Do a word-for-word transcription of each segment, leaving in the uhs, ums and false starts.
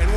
And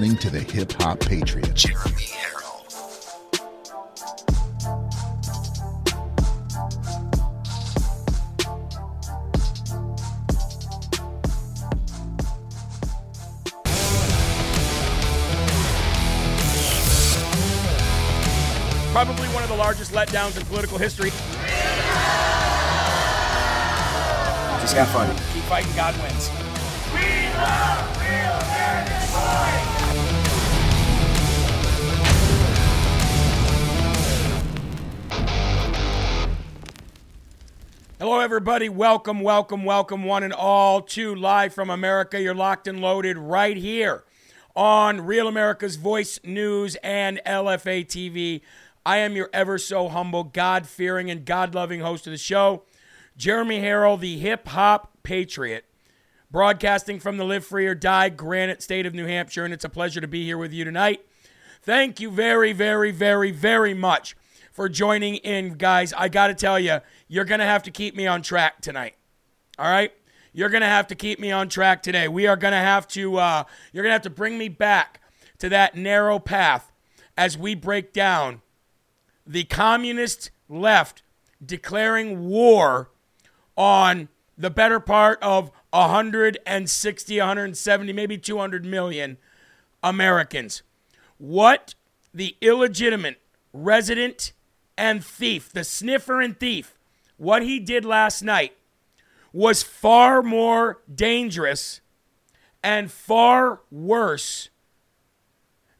Listening to the Hip Hop Patriot, Jeremy Harrell. Probably one of the largest letdowns in political history. Just have fun. Keep fighting, God wins. We love Real America's Voice! Hello, everybody. Welcome, welcome, welcome, one and all, to Live from America. You're locked and loaded right here on Real America's Voice News and L F A T V. I am your ever so humble, God-fearing, and God-loving host of the show, Jeremy Harrell, the hip-hop patriot, broadcasting from the Live Free or Die Granite State of New Hampshire, and it's a pleasure to be here with you tonight. Thank you very, very, very, very much for joining in, guys. I got to tell you, you're going to have to keep me on track tonight, all right? You're going to have to keep me on track today. We are going to have to, uh, you're going to have to bring me back to that narrow path as we break down the communist left declaring war on the better part of one hundred sixty, one hundred seventy, maybe two hundred million Americans. What the illegitimate resident and thief, the sniffer and thief, what he did last night was far more dangerous and far worse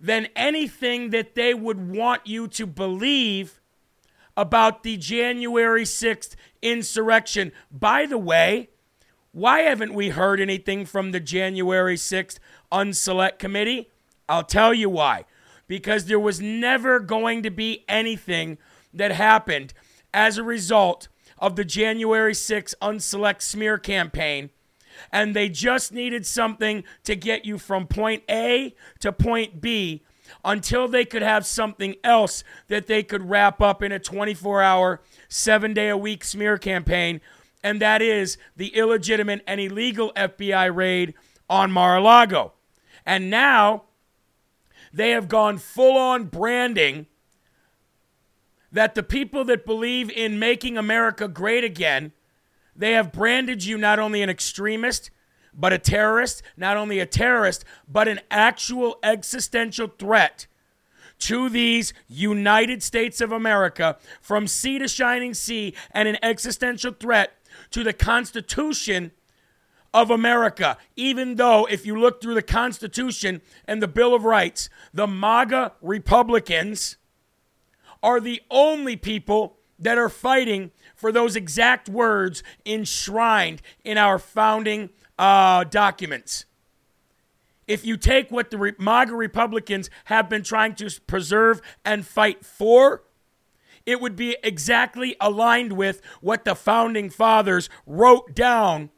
than anything that they would want you to believe about the January sixth insurrection. By the way, why haven't we heard anything from the January sixth Unselect Committee? I'll tell you why. Because there was never going to be anything that happened as a result of the January sixth Unselect smear campaign, and they just needed something to get you from point A to point B until they could have something else that they could wrap up in a twenty-four hour, seven day a week smear campaign, and that is the illegitimate and illegal F B I raid on Mar-a-Lago. And now they have gone full-on branding that the people that believe in making America great again, they have branded you not only an extremist, but a terrorist, not only a terrorist, but an actual existential threat to these United States of America, from sea to shining sea, and an existential threat to the Constitution of America, even though if you look through the Constitution and the Bill of Rights, the MAGA Republicans are the only people that are fighting for those exact words enshrined in our founding uh, documents. If you take what the MAGA Republicans have been trying to preserve and fight for, it would be exactly aligned with what the founding fathers wrote down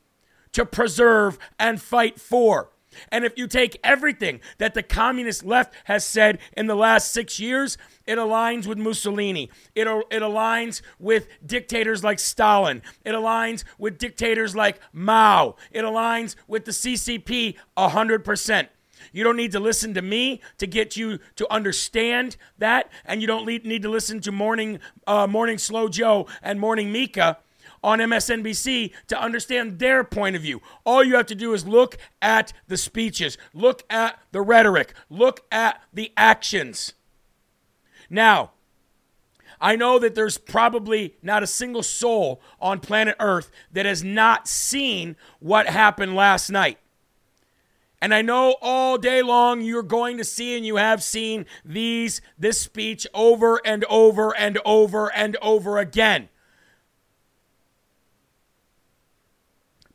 to preserve and fight for. And if you take everything that the communist left has said in the last six years, it aligns with Mussolini. It, it aligns with dictators like Stalin. It aligns with dictators like Mao. It aligns with the C C P one hundred percent. You don't need to listen to me to get you to understand that, and you don't need to listen to Morning, uh, Morning Slow Joe and Morning Mika on M S N B C to understand their point of view. All you have to do is look at the speeches, look at the rhetoric, look at the actions. Now, I know that there's probably not a single soul on planet Earth that has not seen what happened last night. And I know all day long you're going to see and you have seen these this speech over and over and over and over again.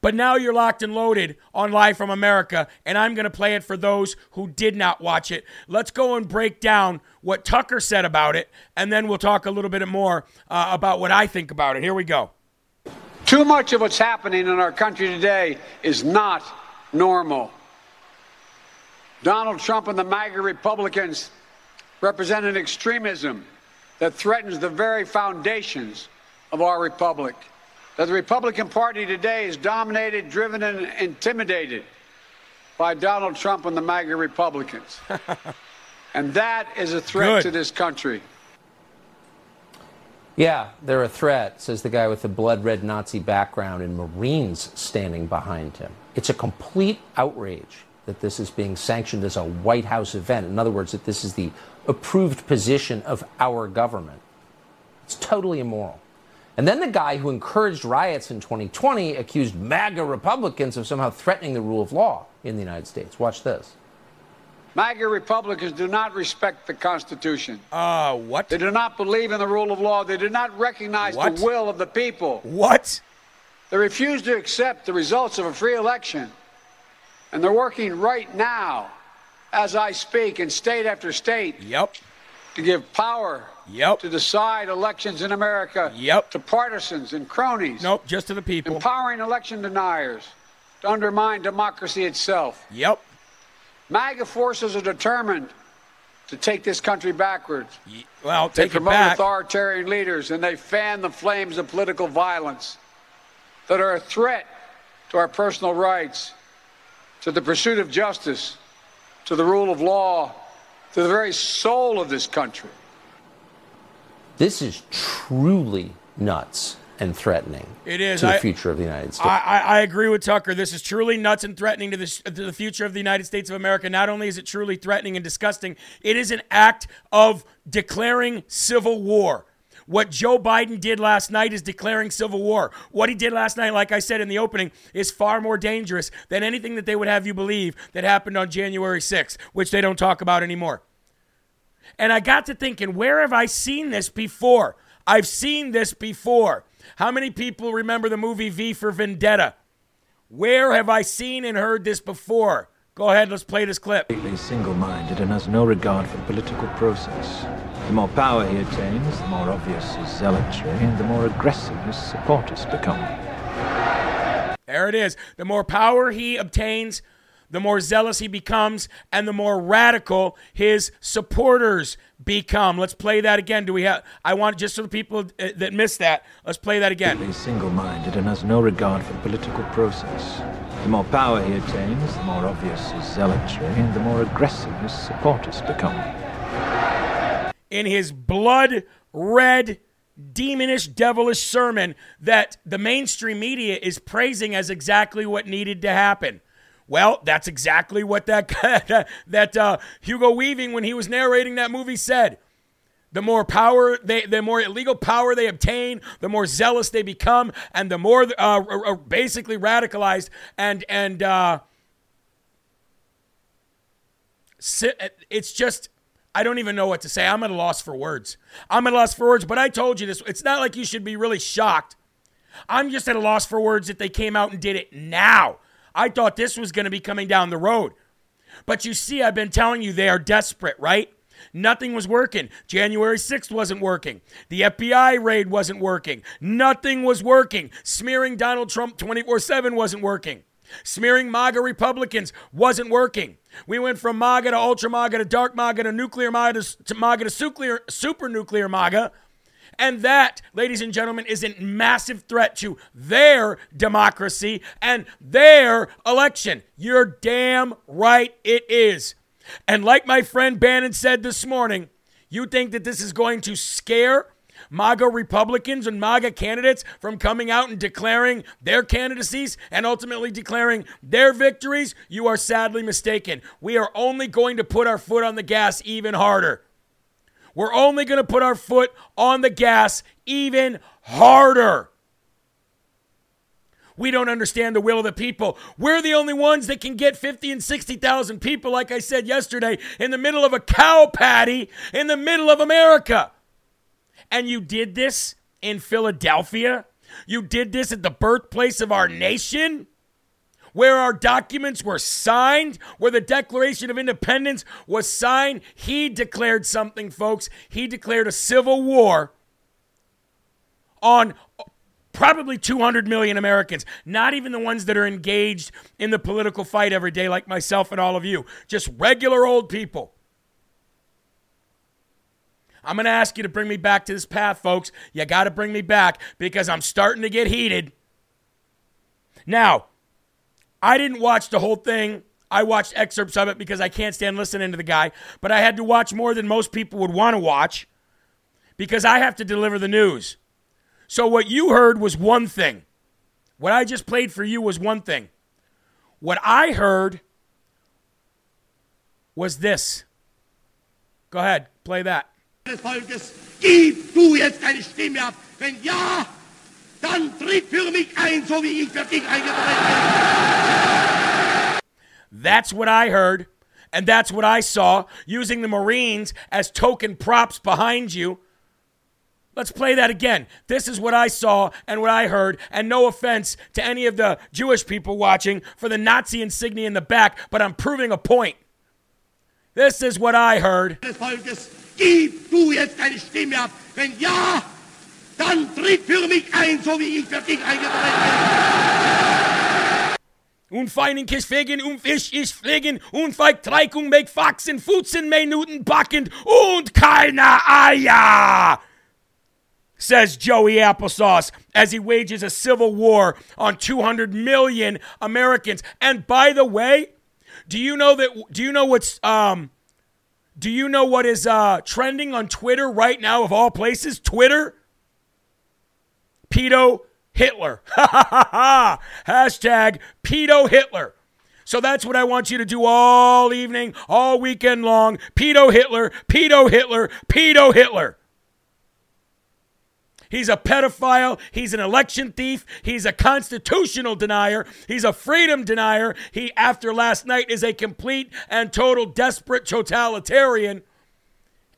But now you're locked and loaded on Live from America, and I'm going to play it for those who did not watch it. Let's go and break down what Tucker said about it, and then we'll talk a little bit more uh, about what I think about it. Here we go. Too much of what's happening in our country today is not normal. Donald Trump and the MAGA Republicans represent an extremism that threatens the very foundations of our republic. That the Republican Party today is dominated, driven, and intimidated by Donald Trump and the MAGA Republicans. And that is a threat Good. to this country. Yeah, they're a threat, says the guy with the blood-red Nazi background and Marines standing behind him. It's a complete outrage that this is being sanctioned as a White House event. In other words, that this is the approved position of our government. It's totally immoral. And then the guy who encouraged riots in twenty twenty accused MAGA Republicans of somehow threatening the rule of law in the United States. Watch this. MAGA Republicans do not respect the Constitution. Uh, what? They do not believe in the rule of law. They do not recognize what? the will of the people. What? They refuse to accept the results of a free election. And they're working right now, as I speak, in state after state, yep. to give power yep. to decide elections in America yep. to partisans and cronies. Nope, just to the people. Empowering election deniers to undermine democracy itself. Yep. MAGA forces are determined to take this country backwards. Ye- well, they take promote it back. authoritarian leaders, and they fan the flames of political violence that are a threat to our personal rights, to the pursuit of justice, to the rule of law, to the very soul of this country. This is truly nuts and threatening it is. to the I, future of the United States. I, I, I agree with Tucker. This is truly nuts and threatening to the, to the future of the United States of America. Not only is it truly threatening and disgusting, it is an act of declaring civil war. What Joe Biden did last night is declaring civil war. What he did last night, like I said in the opening, is far more dangerous than anything that they would have you believe that happened on January sixth, which they don't talk about anymore. And I got to thinking, where have I seen this before? I've seen this before. How many people remember the movie V for Vendetta? Where have I seen and heard this before? Go ahead, let's play this clip. He's single-minded and has no regard for the political process. The more power he attains, the more obvious his zealotry, and the more aggressive his supporters become. There it is. The more power he obtains, the more zealous he becomes, and the more radical his supporters become. Let's play that again. Do we have? I want, just for the people that missed that, let's play that again. He's single-minded and has no regard for the political process. The more power he attains, the more obvious his zealotry, and the more aggressive his supporters become. In his blood-red, demonish, devilish sermon that the mainstream media is praising as exactly what needed to happen. Well, that's exactly what that that uh, Hugo Weaving, when he was narrating that movie, said. The more power, they, the more illegal power they obtain, the more zealous they become, and the more uh, are basically radicalized and and uh, it's just, I don't even know what to say. I'm at a loss for words. I'm at a loss for words, but I told you this. It's not like you should be really shocked. I'm just at a loss for words that they came out and did it now. I thought this was going to be coming down the road. But you see, I've been telling you they are desperate, right? Nothing was working. January sixth wasn't working. The F B I raid wasn't working. Nothing was working. Smearing Donald Trump twenty-four seven wasn't working. Smearing MAGA Republicans wasn't working. We went from MAGA to ultra MAGA to dark MAGA to nuclear MAGA to MAGA to super, super nuclear MAGA. And that, ladies and gentlemen, is a massive threat to their democracy and their election. You're damn right it is. And like my friend Bannon said this morning, you think that this is going to scare MAGA Republicans and MAGA candidates from coming out and declaring their candidacies and ultimately declaring their victories? You are sadly mistaken. We are only going to put our foot on the gas even harder. We're only going to put our foot on the gas even harder. We don't understand the will of the people. We're the only ones that can get fifty and sixty thousand people, like I said yesterday, in the middle of a cow patty, in the middle of America. And you did this in Philadelphia. You did this at the birthplace of our nation, where our documents were signed, where the Declaration of Independence was signed. He declared something, folks. He declared a civil war on probably two hundred million Americans, not even the ones that are engaged in the political fight every day like myself and all of you, just regular old people. I'm going to ask you to bring me back to this path, folks. You got to bring me back because I'm starting to get heated. Now, I didn't watch the whole thing. I watched excerpts of it because I can't stand listening to the guy. But I had to watch more than most people would want to watch because I have to deliver the news. So what you heard was one thing. What I just played for you was one thing. What I heard was this. Go ahead, play that. Des Volkes, gib du jetzt deine Stimme ab. Wenn ja, dann tritt für mich ein, so wie ich für dich eingetreten bin. That's what I heard, and that's what I saw, using the Marines as token props behind you. Let's play that again. This is what I saw and what I heard, and no offense to any of the Jewish people watching for the Nazi insignia in the back, but I'm proving a point. This is what I heard. Des Volkes, gib du jetzt deine Stimme ab. Wenn ja, dann tritt für mich ein, so wie ich für dich eingetreten bin. Und feinen Kiss fegen, und Fisch ist fliegen, und Feigtreikung make Faxen, Futzen Minuten backend, und keiner Eier, says Joey Applesauce as he wages a civil war on two hundred million Americans. And by the way, do you know that, do you know what's, um, do you know what is uh, trending on Twitter right now of all places? Twitter? Pedo Hitler. Ha ha ha ha. Hashtag Pedo Hitler. So that's what I want you to do all evening, all weekend long. Pedo Hitler, Pedo Hitler, Pedo Hitler. He's a pedophile. He's an election thief. He's a constitutional denier. He's a freedom denier. He, after last night, is a complete and total desperate totalitarian.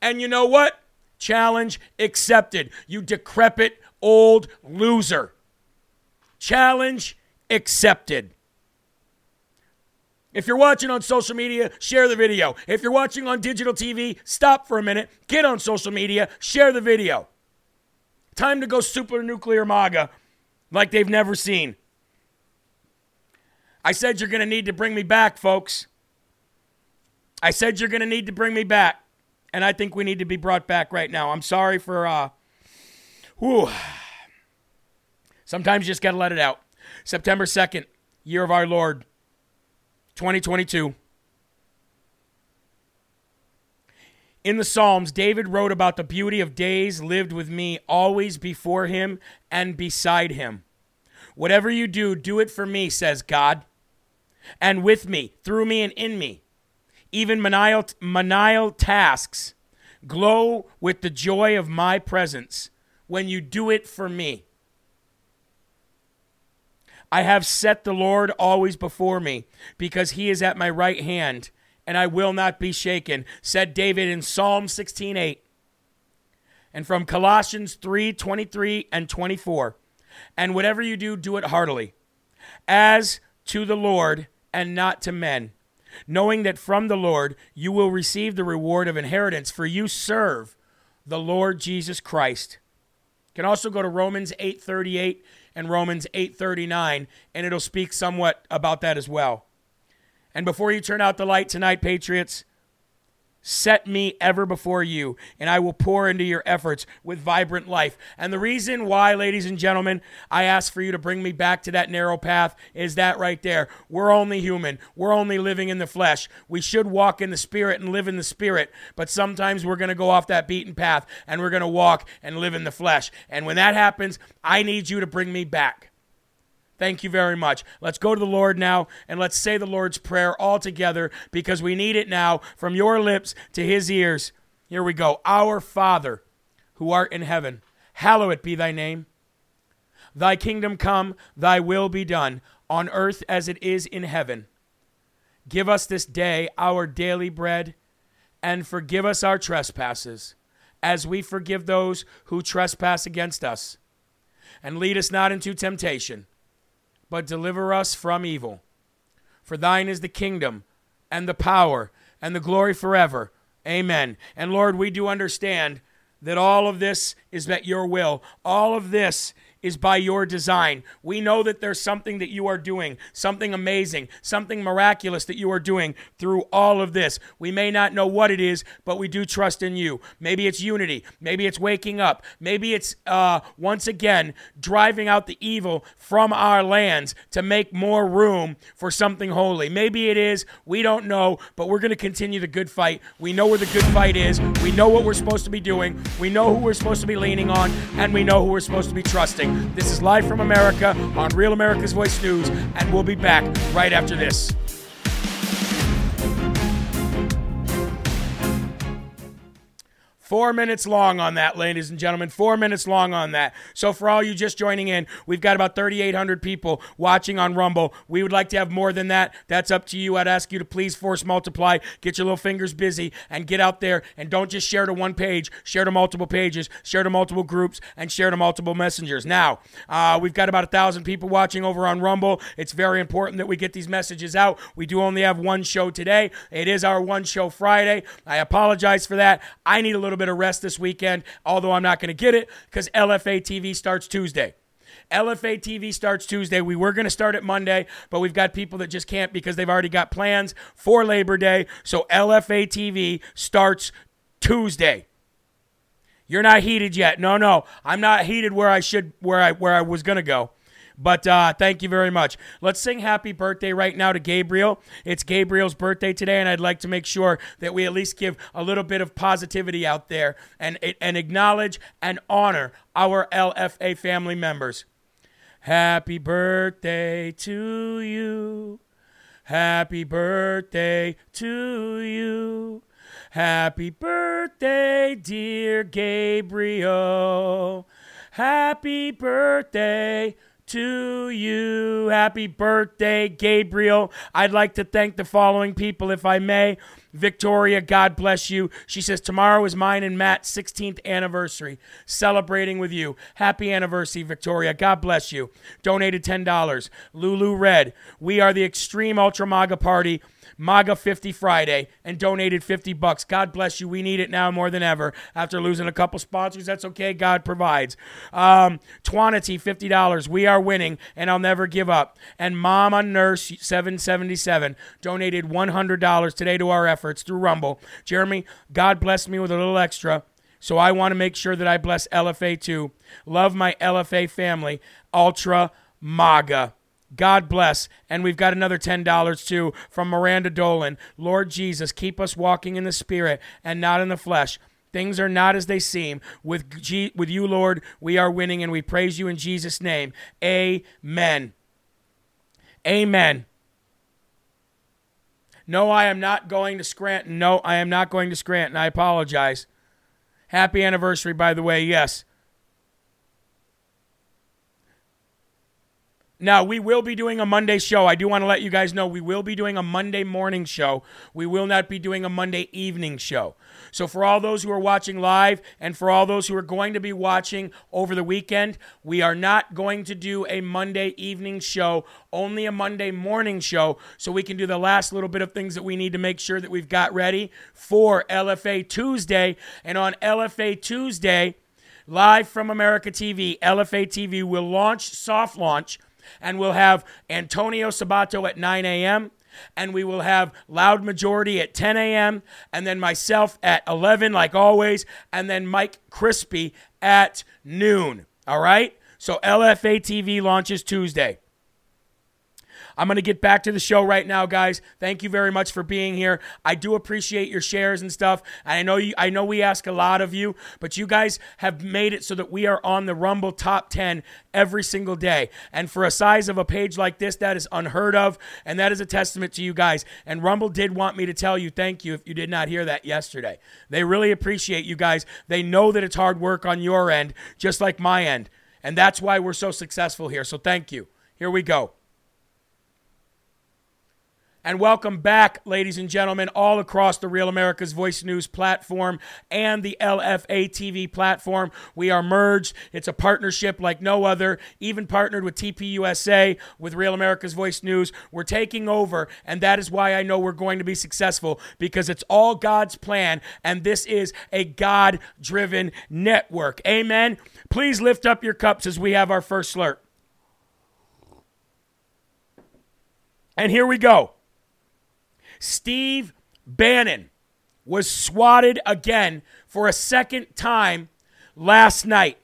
And you know what? Challenge accepted. You decrepit old loser. Challenge accepted. If you're watching on social media, share the video. If you're watching on digital T V, stop for a minute. Get on social media. Share the video. Time to go super nuclear MAGA like they've never seen. I said you're going to need to bring me back, folks. I said you're going to need to bring me back. And I think we need to be brought back right now. I'm sorry for, uh, whew. Sometimes you just got to let it out. September second, year of our Lord, twenty twenty-two. In the Psalms, David wrote about the beauty of days lived with me, always before him and beside him. Whatever you do, do it for me, says God, and with me, through me, and in me. Even menial, menial tasks glow with the joy of my presence when you do it for me. I have set the Lord always before me because he is at my right hand, and I will not be shaken, said David in Psalm sixteen eight. And from Colossians three twenty-three and twenty-four. And whatever you do, do it heartily, as to the Lord and not to men, knowing that from the Lord you will receive the reward of inheritance, for you serve the Lord Jesus Christ. You can also go to Romans eight thirty-eight and Romans eight thirty-nine, and it'll speak somewhat about that as well. And before you turn out the light tonight, Patriots, set me ever before you, and I will pour into your efforts with vibrant life. And the reason why, ladies and gentlemen, I ask for you to bring me back to that narrow path is that right there. We're only human. We're only living in the flesh. We should walk in the spirit and live in the spirit, but sometimes we're going to go off that beaten path, and we're going to walk and live in the flesh. And when that happens, I need you to bring me back. Thank you very much. Let's go to the Lord now, and let's say the Lord's Prayer all together, because we need it now from your lips to his ears. Here we go. Our Father, who art in heaven, hallowed be thy name. Thy kingdom come, thy will be done, on earth as it is in heaven. Give us this day our daily bread, and forgive us our trespasses, as we forgive those who trespass against us. And lead us not into temptation, but deliver us from evil. For thine is the kingdom and the power and the glory forever. Amen. And Lord, we do understand that all of this is at your will. All of this is by your design. We know that there's something that you are doing, something amazing, something miraculous that you are doing through all of this. We may not know what it is, but we do trust in you. Maybe it's unity. Maybe it's waking up. Maybe it's, uh, once again, driving out the evil from our lands to make more room for something holy. Maybe it is. We don't know, but we're going to continue the good fight. We know where the good fight is. We know what we're supposed to be doing. We know who we're supposed to be leaning on, and we know who we're supposed to be trusting. This is Live from America on Real America's Voice News, and we'll be back right after this. Four minutes long on that, ladies and gentlemen. Four minutes long on that. So for all you just joining in, we've got about thirty-eight hundred people watching on Rumble. We would like to have more than that. That's up to you. I'd ask you to please force multiply, get your little fingers busy, and get out there. And don't just share to one page. Share to multiple pages. Share to multiple groups. And share to multiple messengers. Now, uh, we've got about one thousand people watching over on Rumble. It's very important that we get these messages out. We do only have one show today. It is our One Show Friday. I apologize for that. I need a little bit of rest this weekend, although I'm not going to get it because L F A T V starts Tuesday. L F A T V starts Tuesday. We were going to start it Monday, but we've got people that just can't because they've already got plans for Labor Day. So L F A T V starts Tuesday. You're not heated yet. No, no, I'm not heated where I should, where I, where I was going to go. But uh, thank you very much. Let's sing happy birthday right now to Gabriel. It's Gabriel's birthday today, and I'd like to make sure that we at least give a little bit of positivity out there and, and acknowledge and honor our L F A family members. Happy birthday to you. Happy birthday to you. Happy birthday, dear Gabriel. Happy birthday to you. Happy birthday, Gabriel. I'd like to thank the following people, if I may. Victoria, God bless you. She says, tomorrow is mine and Matt's sixteenth anniversary. Celebrating with you. Happy anniversary, Victoria. God bless you. Donated ten dollars. Lulu Red, we are the Extreme Ultra MAGA Party. MAGA fifty Friday, and donated fifty bucks. God bless you. We need it now more than ever. After losing a couple sponsors, that's okay. God provides. Um, Twanity, fifty dollars. We are winning, and I'll never give up. And Mama Nurse seven seventy-seven donated one hundred dollars today to our efforts through Rumble. Jeremy, God blessed me with a little extra, so I want to make sure that I bless L F A too. Love my L F A family. Ultra MAGA. God bless. And we've got another ten dollars too from Miranda Dolan. Lord Jesus, keep us walking in the spirit and not in the flesh. Things are not as they seem. With G- with you, Lord, we are winning, and we praise you in Jesus' name. Amen. Amen. No, I am not going to Scranton. No, I am not going to Scranton. I apologize. Happy anniversary, by the way. Yes. Now, we will be doing a Monday show. I do want to let you guys know we will be doing a Monday morning show. We will not be doing a Monday evening show. So for all those who are watching live and for all those who are going to be watching over the weekend, we are not going to do a Monday evening show, only a Monday morning show, so we can do the last little bit of things that we need to make sure that we've got ready for L F A Tuesday. And on L F A Tuesday, live from America T V, L F A T V will launch, soft launch, and we'll have Antonio Sabato at nine a.m., and we will have Loud Majority at ten a.m., and then myself at eleven, like always, and then Mike Crispy at noon, all right? So L F A T V launches Tuesday. I'm going to get back to the show right now, guys. Thank you very much for being here. I do appreciate your shares and stuff. I know you, I know we ask a lot of you, but you guys have made it so that we are on the Rumble Top ten every single day. And for a size of a page like this, that is unheard of, and that is a testament to you guys. And Rumble did want me to tell you thank you if you did not hear that yesterday. They really appreciate you guys. They know that it's hard work on your end, just like my end. And that's why we're so successful here. So thank you. Here we go. And welcome back, ladies and gentlemen, all across the Real America's Voice News platform and the L F A T V platform. We are merged. It's a partnership like no other, even partnered with T P U S A, with Real America's Voice News. We're taking over, and that is why I know we're going to be successful, because it's all God's plan, and this is a God-driven network. Amen? Please lift up your cups as we have our first slurp. And here we go. Steve Bannon was swatted again for a second time last night.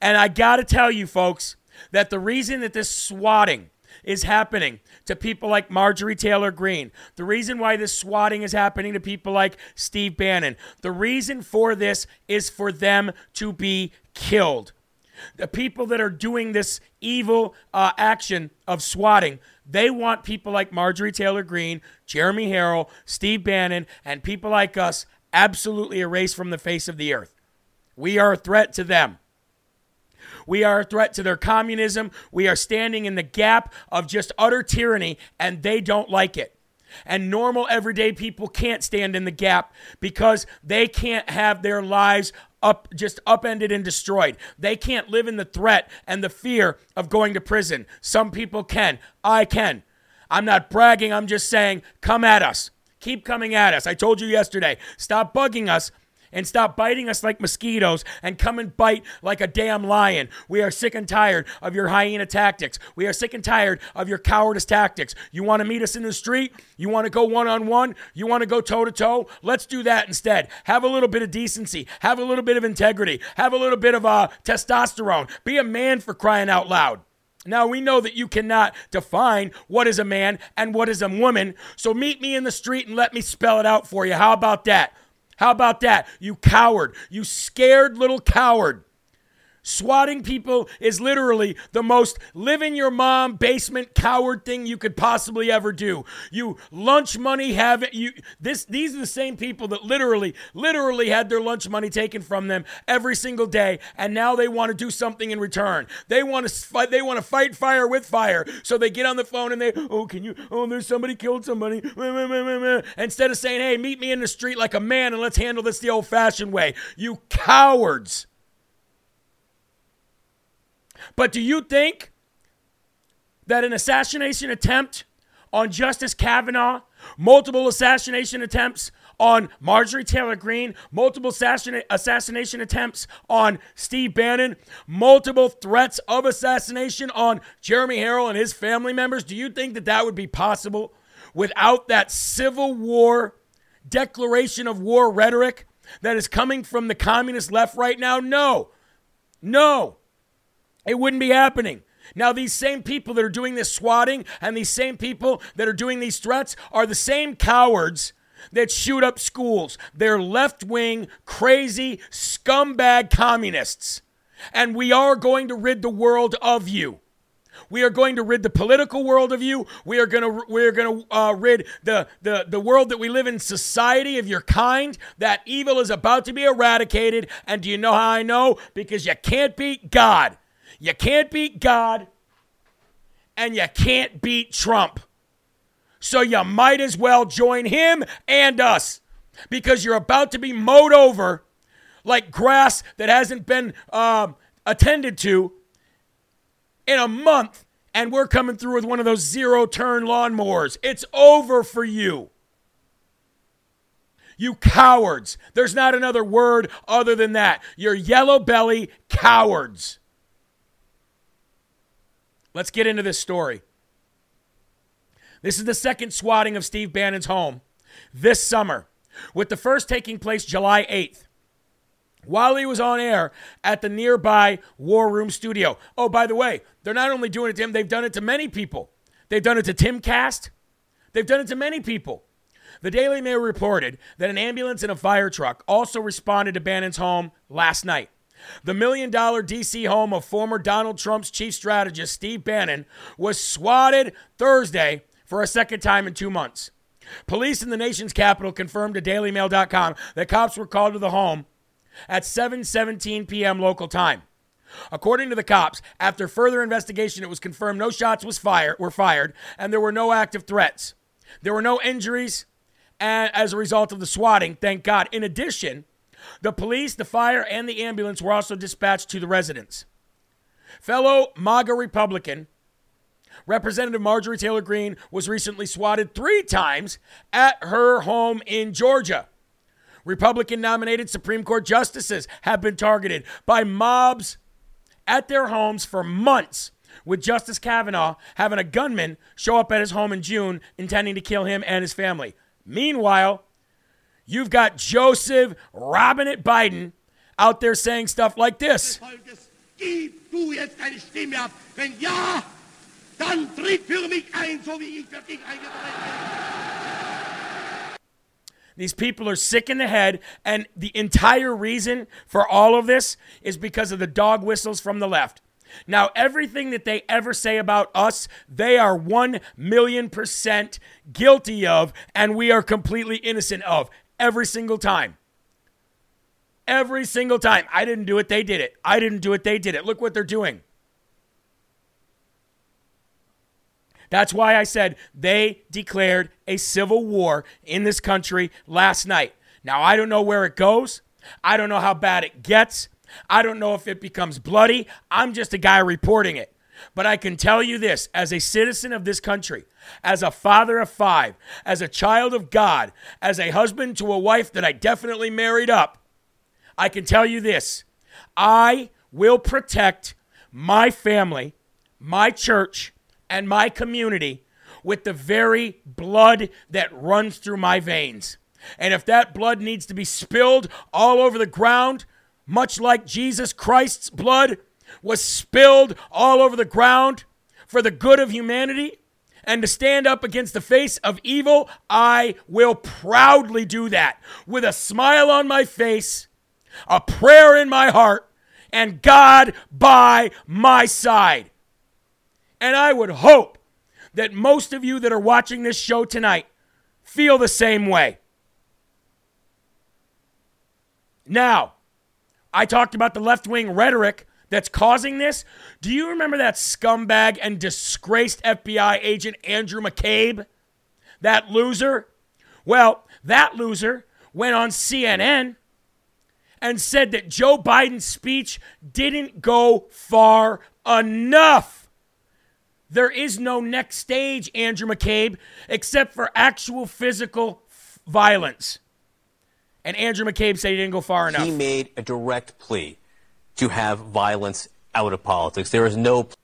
And I got to tell you, folks, that the reason that this swatting is happening to people like Marjorie Taylor Greene, the reason why this swatting is happening to people like Steve Bannon, the reason for this is for them to be killed. The people that are doing this evil uh, action of swatting, they want people like Marjorie Taylor Greene, Jeremy Harrell, Steve Bannon, and people like us absolutely erased from the face of the earth. We are a threat to them. We are a threat to their communism. We are standing in the gap of just utter tyranny, and they don't like it. And normal, everyday people can't stand in the gap because they can't have their lives up, just upended and destroyed. They can't live in the threat and the fear of going to prison. Some people can. I can. I'm not bragging. I'm just saying, come at us. Keep coming at us. I told you yesterday, stop bugging us and stop biting us like mosquitoes and come and bite like a damn lion. We are sick and tired of your hyena tactics. We are sick and tired of your cowardice tactics. You want to meet us in the street? You want to go one-on-one? You want to go toe-to-toe? Let's do that instead. Have a little bit of decency. Have a little bit of integrity. Have a little bit of uh, testosterone. Be a man for crying out loud. Now, we know that you cannot define what is a man and what is a woman, so meet me in the street and let me spell it out for you. How about that? How about that? You coward. You scared little coward. Swatting people is literally the most live-in-your-mom basement coward thing you could possibly ever do. You lunch money have it. You, this, these are the same people that literally, literally had their lunch money taken from them every single day, and now they want to do something in return. They want to fight. They want to fight fire with fire. So they get on the phone and they, oh, can you? Oh, there's somebody killed somebody. Instead of saying, hey, meet me in the street like a man and let's handle this the old-fashioned way. You cowards. But do you think that an assassination attempt on Justice Kavanaugh, multiple assassination attempts on Marjorie Taylor Greene, multiple assassina- assassination attempts on Steve Bannon, multiple threats of assassination on Jeremy Harrell and his family members, do you think that that would be possible without that Civil War declaration of war rhetoric that is coming from the communist left right now? No, no. It wouldn't be happening. Now, these same people that are doing this swatting and these same people that are doing these threats are the same cowards that shoot up schools. They're left-wing, crazy, scumbag communists. And we are going to rid the world of you. We are going to rid the political world of you. We are going to we are going to uh, rid the, the, the world that we live in, society, of your kind. That evil is about to be eradicated. And do you know how I know? Because you can't beat God. You can't beat God. and you can't beat Trump. So you might as well join him and us, because you're about to be mowed over like grass that hasn't been um, attended to in a month, and we're coming through with one of those zero-turn lawnmowers. It's over for you. You cowards. There's not another word other than that. You're yellow-belly cowards. Let's get into this story. This is the second swatting of Steve Bannon's home this summer, with the first taking place July eighth, while he was on air at the nearby War Room studio. Oh, by the way, they're not only doing it to him, they've done it to many people. They've done it to Tim Cast. They've done it to many people. The Daily Mail reported that an ambulance and a fire truck also responded to Bannon's home last night. The million-dollar D C home of former Donald Trump's chief strategist, Steve Bannon, was swatted Thursday for a second time in two months. Police in the nation's capital confirmed to Daily Mail dot com that cops were called to the home at seven seventeen p.m. local time. According to the cops, after further investigation, it was confirmed no shots was fired, were fired and there were no active threats. There were no injuries as a result of the swatting, thank God. In addition, the police, the fire, and the ambulance were also dispatched to the residence. Fellow MAGA Republican Representative Marjorie Taylor Greene was recently swatted three times at her home in Georgia. Republican-nominated Supreme Court justices have been targeted by mobs at their homes for months, with Justice Kavanaugh having a gunman show up at his home in June intending to kill him and his family. Meanwhile, you've got Joseph Robin at Biden out there saying stuff like this. These people are sick in the head, and the entire reason for all of this is because of the dog whistles from the left. Now, everything that they ever say about us, they are one million percent guilty of, and we are completely innocent of, every single time. Every single time. I didn't do it, they did it. I didn't do it, they did it. Look what they're doing. That's why I said they declared a civil war in this country last night. Now, I don't know where it goes. I don't know how bad it gets. I don't know if it becomes bloody. I'm just a guy reporting it. But I can tell you this, as a citizen of this country, as a father of five, as a child of God, as a husband to a wife that I definitely married up, I can tell you this. I will protect my family, my church, and my community with the very blood that runs through my veins. And if that blood needs to be spilled all over the ground, much like Jesus Christ's blood was spilled all over the ground for the good of humanity and to stand up against the face of evil, I will proudly do that with a smile on my face, a prayer in my heart, and God by my side. And I would hope that most of you that are watching this show tonight feel the same way. Now, I talked about the left-wing rhetoric that's causing this. Do you remember that scumbag and disgraced F B I agent Andrew McCabe? That loser? Well, that loser went on C N N and said that Joe Biden's speech didn't go far enough. There is no next stage, Andrew McCabe, except for actual physical f- violence. And Andrew McCabe said he didn't go far enough. He made a direct plea to have violence out of politics. There is no... Pl-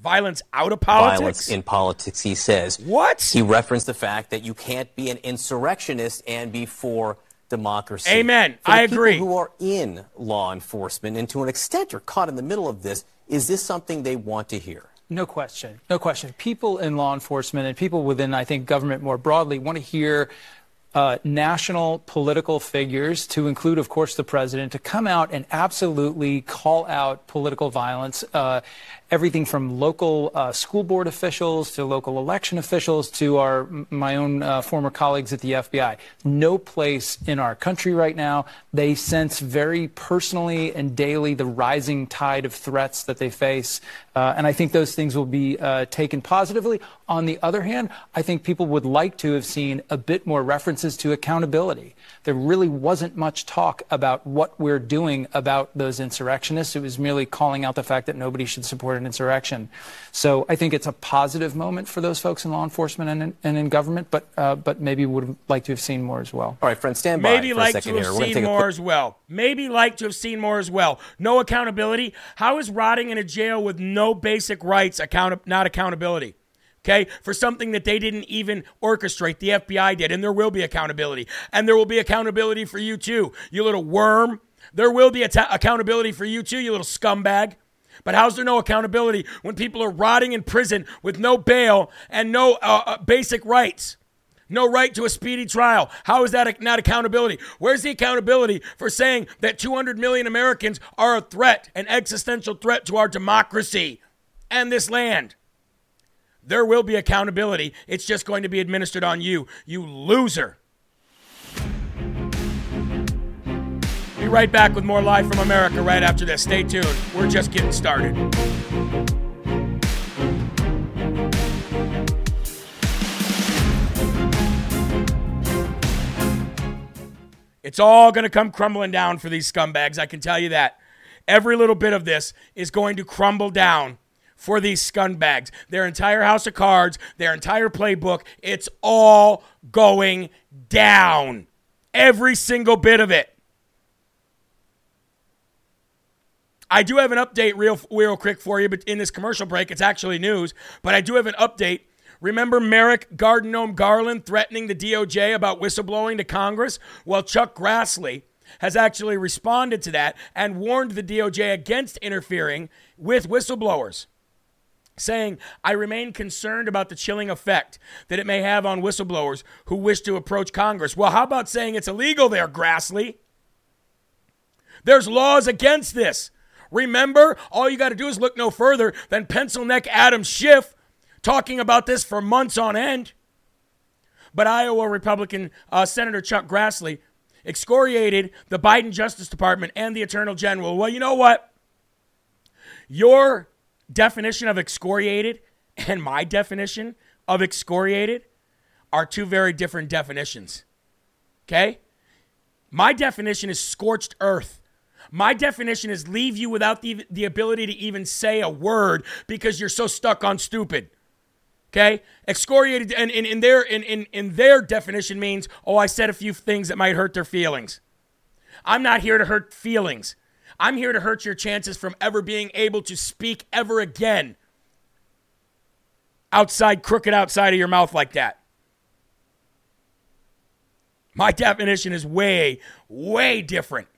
violence out of politics? Violence in politics, he says. What? He referenced the fact that you can't be an insurrectionist and be for democracy. Amen. For the I agree. People who are in law enforcement and to an extent are caught in the middle of this, is this something they want to hear? No question. No question. People in law enforcement and people within, I think, government more broadly want to hear uh, national political figures, to include, of course, the president, to come out and absolutely call out political violence uh, everything from local uh, school board officials to local election officials to our my own uh, former colleagues at the F B I. No place in our country right now. They sense very personally and daily the rising tide of threats that they face. Uh, and I think those things will be uh, taken positively. On the other hand, I think people would like to have seen a bit more references to accountability. There really wasn't much talk about what we're doing about those insurrectionists. It was merely calling out the fact that nobody should support an insurrection. So I think it's a positive moment for those folks in law enforcement and in, and in government, but uh, but maybe would like to have seen more as well. All right, friends, stand by maybe for like a second here. Maybe like to have seen more a- as well. Maybe like to have seen more as well. No accountability. How is rotting in a jail with no basic rights account- not accountability? Okay, for something that they didn't even orchestrate, the F B I did, and there will be accountability. And there will be accountability for you too, you little worm. There will be att- accountability for you too, you little scumbag. But how's there no accountability when people are rotting in prison with no bail and no uh, uh, basic rights? No right to a speedy trial. How is that not accountability? Where's the accountability for saying that two hundred million Americans are a threat, an existential threat to our democracy and this land? There will be accountability. It's just going to be administered on you, you loser. Be right back with more Live from America right after this. Stay tuned. We're just getting started. It's all going to come crumbling down for these scumbags. I can tell you that. Every little bit of this is going to crumble down for these scumbags. Their entire house of cards, their entire playbook, it's all going down. Every single bit of it. I do have an update real, real quick for you, but in this commercial break, it's actually news, but I do have an update. Remember Merrick Garden Gnome Garland threatening the D O J about whistleblowing to Congress? Well, Chuck Grassley has actually responded to that and warned the D O J against interfering with whistleblowers, saying, I remain concerned about the chilling effect that it may have on whistleblowers who wish to approach Congress. Well, how about saying it's illegal there, Grassley? There's laws against this. Remember, all you got to do is look no further than pencil neck Adam Schiff talking about this for months on end. But Iowa Republican uh, Senator Chuck Grassley excoriated the Biden Justice Department and the Attorney General. Well, you know what? Your definition of excoriated and my definition of excoriated are two very different definitions. Okay? My definition is scorched earth. My definition is leave you without the, the ability to even say a word because you're so stuck on stupid. Okay? Excoriated and in their in, in, in their definition means, oh, I said a few things that might hurt their feelings. I'm not here to hurt feelings. I'm here to hurt your chances from ever being able to speak ever again. Outside, crooked outside of your mouth like that. My definition is way, way different.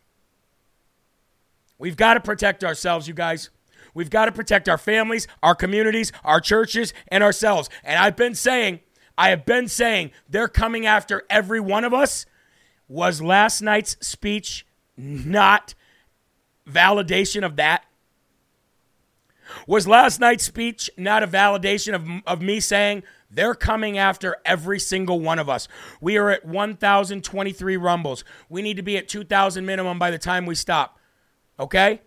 We've got to protect ourselves, you guys. We've got to protect our families, our communities, our churches, and ourselves. And I've been saying, I have been saying, they're coming after every one of us. Was last night's speech not validation of that? Was last night's speech not a validation of, of me saying, they're coming after every single one of us? We are at one thousand twenty-three Rumbles. We need to be at two thousand minimum by the time we stop. Okay?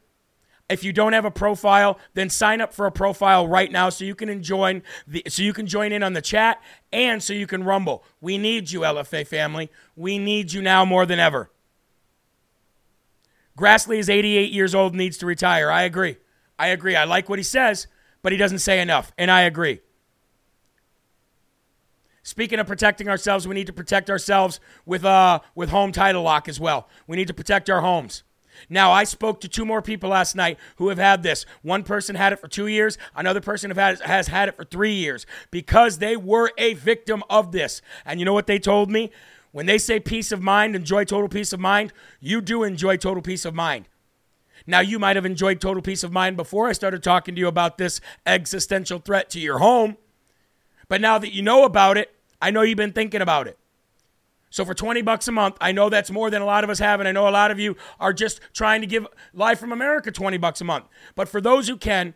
If you don't have a profile, then sign up for a profile right now so you can join the so you can join in on the chat and so you can rumble. We need you, L F A family. We need you now more than ever. Grassley is eighty-eight years old and needs to retire. I agree. I agree. I like what he says, but he doesn't say enough, and I agree. Speaking of protecting ourselves, we need to protect ourselves with uh with Home Title Lock as well. We need to protect our homes. Now, I spoke to two more people last night who have had this. One person had it for two years. Another person have had, has had it for three years because they were a victim of this. And you know what they told me? When they say peace of mind, enjoy total peace of mind, you do enjoy total peace of mind. Now, you might have enjoyed total peace of mind before I started talking to you about this existential threat to your home. But now that you know about it, I know you've been thinking about it. So for twenty bucks a month, I know that's more than a lot of us have, and I know a lot of you are just trying to give Live from America twenty bucks a month. But for those who can,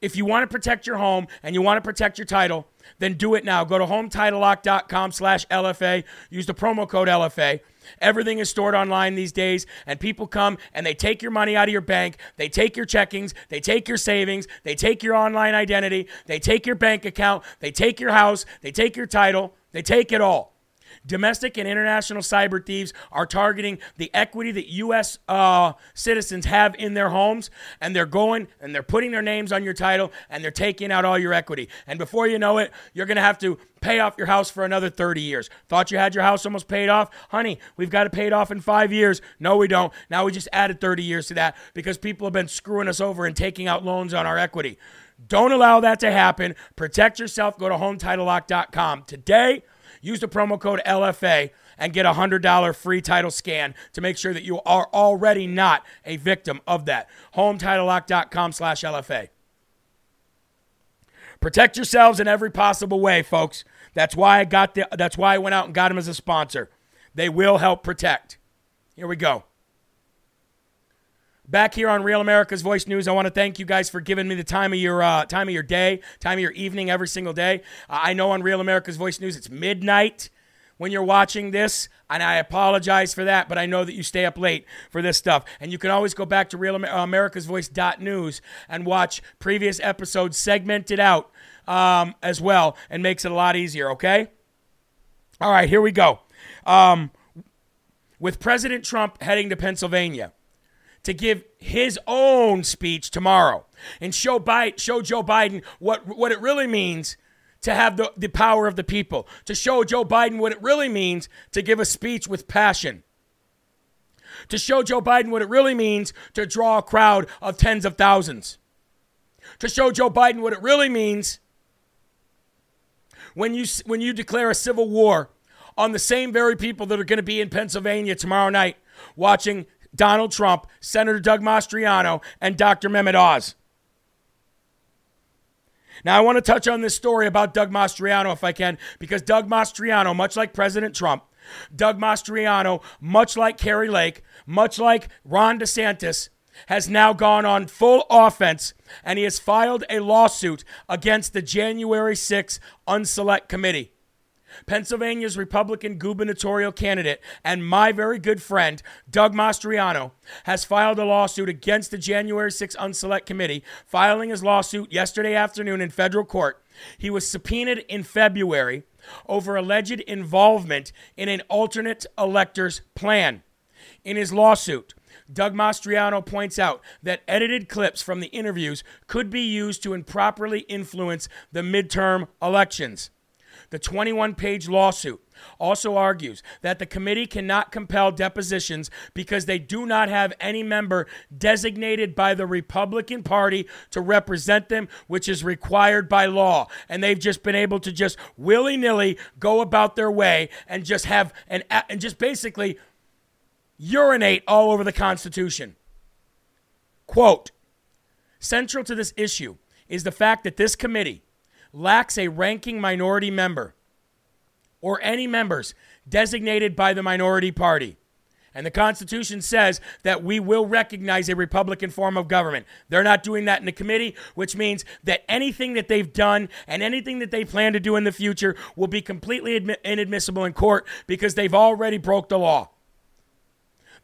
If you want to protect your home and you want to protect your title, then do it now. Go to home title lock dot com slash L F A. Use the promo code L F A. Everything is stored online these days, and people come and they take your money out of your bank. They take your checkings. They take your savings. They take your online identity. They take your bank account. They take your house. They take your title. They take it all. Domestic and international cyber thieves are targeting the equity that U S uh, citizens have in their homes, and they're going and they're putting their names on your title, and they're taking out all your equity. And before you know it, you're going to have to pay off your house for another thirty years. Thought you had your house almost paid off? Honey, we've got it paid off in five years. No, we don't. Now we just added thirty years to that because people have been screwing us over and taking out loans on our equity. Don't allow that to happen. Protect yourself. Go to home title lock dot com today. Use the promo code L F A and get a one hundred dollars free title scan to make sure that you are already not a victim of that. home title lock dot com slash L F A. Protect yourselves in every possible way, folks. That's why I got the, that's why I went out and got them as a sponsor. They will help protect. Here we go. Back here on Real America's Voice News, I want to thank you guys for giving me the time of your uh, time of your day, time of your evening every single day. Uh, I know on Real America's Voice News it's midnight when you're watching this, and I apologize for that, but I know that you stay up late for this stuff. And you can always go back to real americas voice dot news and watch previous episodes segmented out um, as well, and makes it a lot easier, okay? All right, here we go. Um, with President Trump heading to Pennsylvania to give his own speech tomorrow and show Biden, show Joe Biden what, what it really means to have the, the power of the people, to show Joe Biden what it really means to give a speech with passion, to show Joe Biden what it really means to draw a crowd of tens of thousands, to show Joe Biden what it really means when you, when you declare a civil war on the same very people that are going to be in Pennsylvania tomorrow night watching Donald Trump, Senator Doug Mastriano, and Doctor Mehmet Oz. Now, I want to touch on this story about Doug Mastriano, if I can, because Doug Mastriano, much like President Trump, Doug Mastriano, much like Carrie Lake, much like Ron DeSantis, has now gone on full offense, and he has filed a lawsuit against the January sixth Unselect Committee. Pennsylvania's Republican gubernatorial candidate and my very good friend, Doug Mastriano, has filed a lawsuit against the January sixth Unselect Committee, filing his lawsuit yesterday afternoon in federal court. He was subpoenaed in February over alleged involvement in an alternate electors plan. In his lawsuit, Doug Mastriano points out that edited clips from the interviews could be used to improperly influence the midterm elections. The twenty-one page lawsuit also argues that the committee cannot compel depositions because they do not have any member designated by the Republican Party to represent them, which is required by law. And they've just been able to just willy-nilly go about their way and just have an, and just basically urinate all over the Constitution. Quote, central to this issue is the fact that this committee lacks a ranking minority member or any members designated by the minority party. And the Constitution says that we will recognize a Republican form of government. They're not doing that in the committee, which means that anything that they've done and anything that they plan to do in the future will be completely inadmissible in court because they've already broke the law.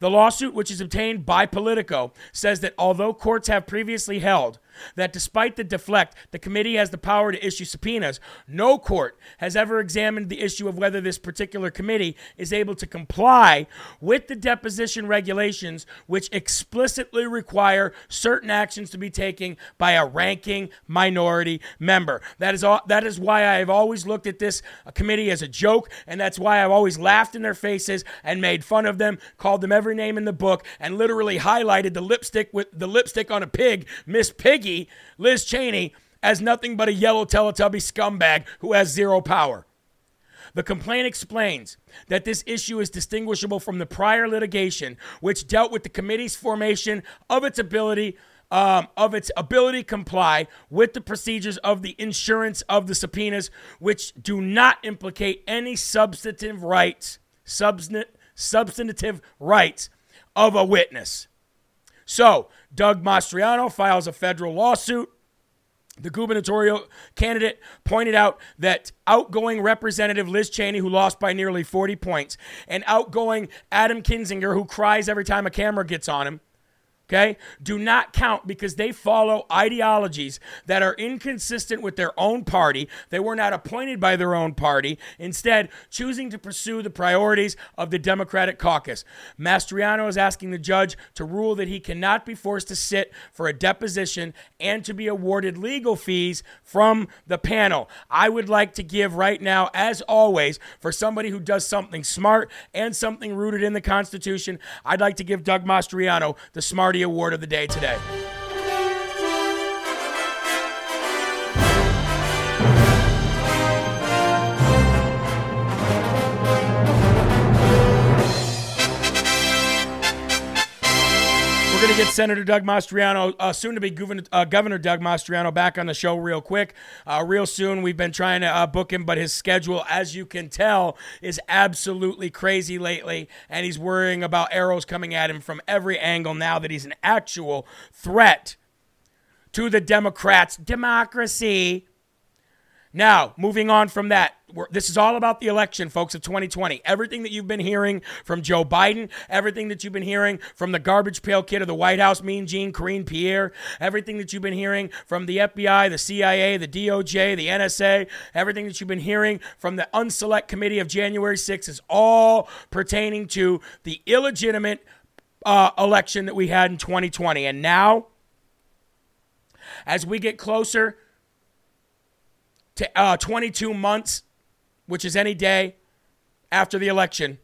The lawsuit, which is obtained by Politico, says that although courts have previously held that despite the deflect, the committee has the power to issue subpoenas, no court has ever examined the issue of whether this particular committee is able to comply with the deposition regulations, which explicitly require certain actions to be taken by a ranking minority member. That is all, that is why I have always looked at this committee as a joke, and that's why I've always laughed in their faces and made fun of them, called them every name in the book, and literally highlighted the lipstick with the lipstick on a pig, Miss Pig. Liz Cheney, as nothing but a yellow Teletubby scumbag who has zero power. The complaint explains that this issue is distinguishable from the prior litigation, which dealt with the committee's formation of its ability um, of its ability to comply with the procedures of the issuance of the subpoenas, which do not implicate any substantive rights, substan- substantive rights of a witness. So, Doug Mastriano files a federal lawsuit The gubernatorial candidate pointed out that outgoing Representative Liz Cheney, who lost by nearly forty points, and outgoing Adam Kinzinger, who cries every time a camera gets on him, okay, do not count because they follow ideologies that are inconsistent with their own party. They were not appointed by their own party, instead choosing to pursue the priorities of the Democratic caucus. Mastriano is asking the judge to rule that he cannot be forced to sit for a deposition and to be awarded legal fees from the panel. I would like to give right now, as always, for somebody who does something smart and something rooted in the Constitution, I'd like to give Doug Mastriano the smartest award of the day today. We're going to get Senator Doug Mastriano, uh, soon to be Governor, uh, Governor Doug Mastriano, back on the show real quick, uh, real soon. We've been trying to uh, book him, but his schedule, as you can tell, is absolutely crazy lately, and he's worrying about arrows coming at him from every angle now that he's an actual threat to the Democrats' democracy. Now, moving on from that, we're, this is all about the election, folks, of twenty twenty. Everything that you've been hearing from Joe Biden, everything that you've been hearing from the garbage pail kid of the White House, Mean Gene, Karine Pierre, everything that you've been hearing from the F B I, the C I A, the D O J, the N S A, everything that you've been hearing from the Unselect Committee of January sixth is all pertaining to the illegitimate uh, election that we had in twenty twenty. And now, as we get closer to uh, twenty-two months, which is any day after the election,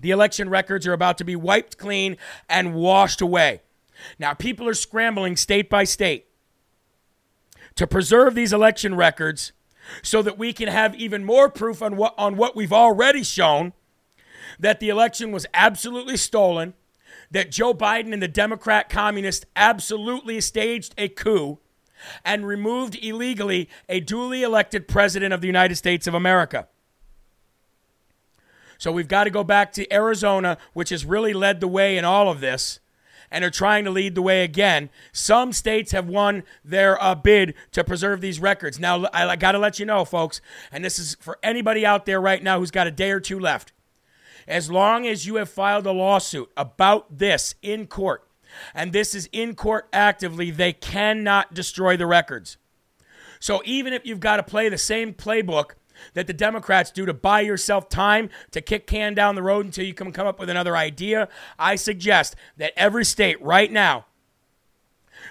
the election records are about to be wiped clean and washed away. Now, people are scrambling state by state to preserve these election records so that we can have even more proof on what, on what we've already shown, that the election was absolutely stolen, that Joe Biden and the Democrat communists absolutely staged a coup and removed illegally a duly elected president of the United States of America. So we've got to go back to Arizona, which has really led the way in all of this, and are trying to lead the way again. Some states have won their uh, bid to preserve these records. Now, I, I got to let you know, folks, and this is for anybody out there right now who's got a day or two left. As long as you have filed a lawsuit about this in court, and this is in court actively, they cannot destroy the records. So even if you've got to play the same playbook that the Democrats do to buy yourself time to kick can down the road until you can come up with another idea, I suggest that every state right now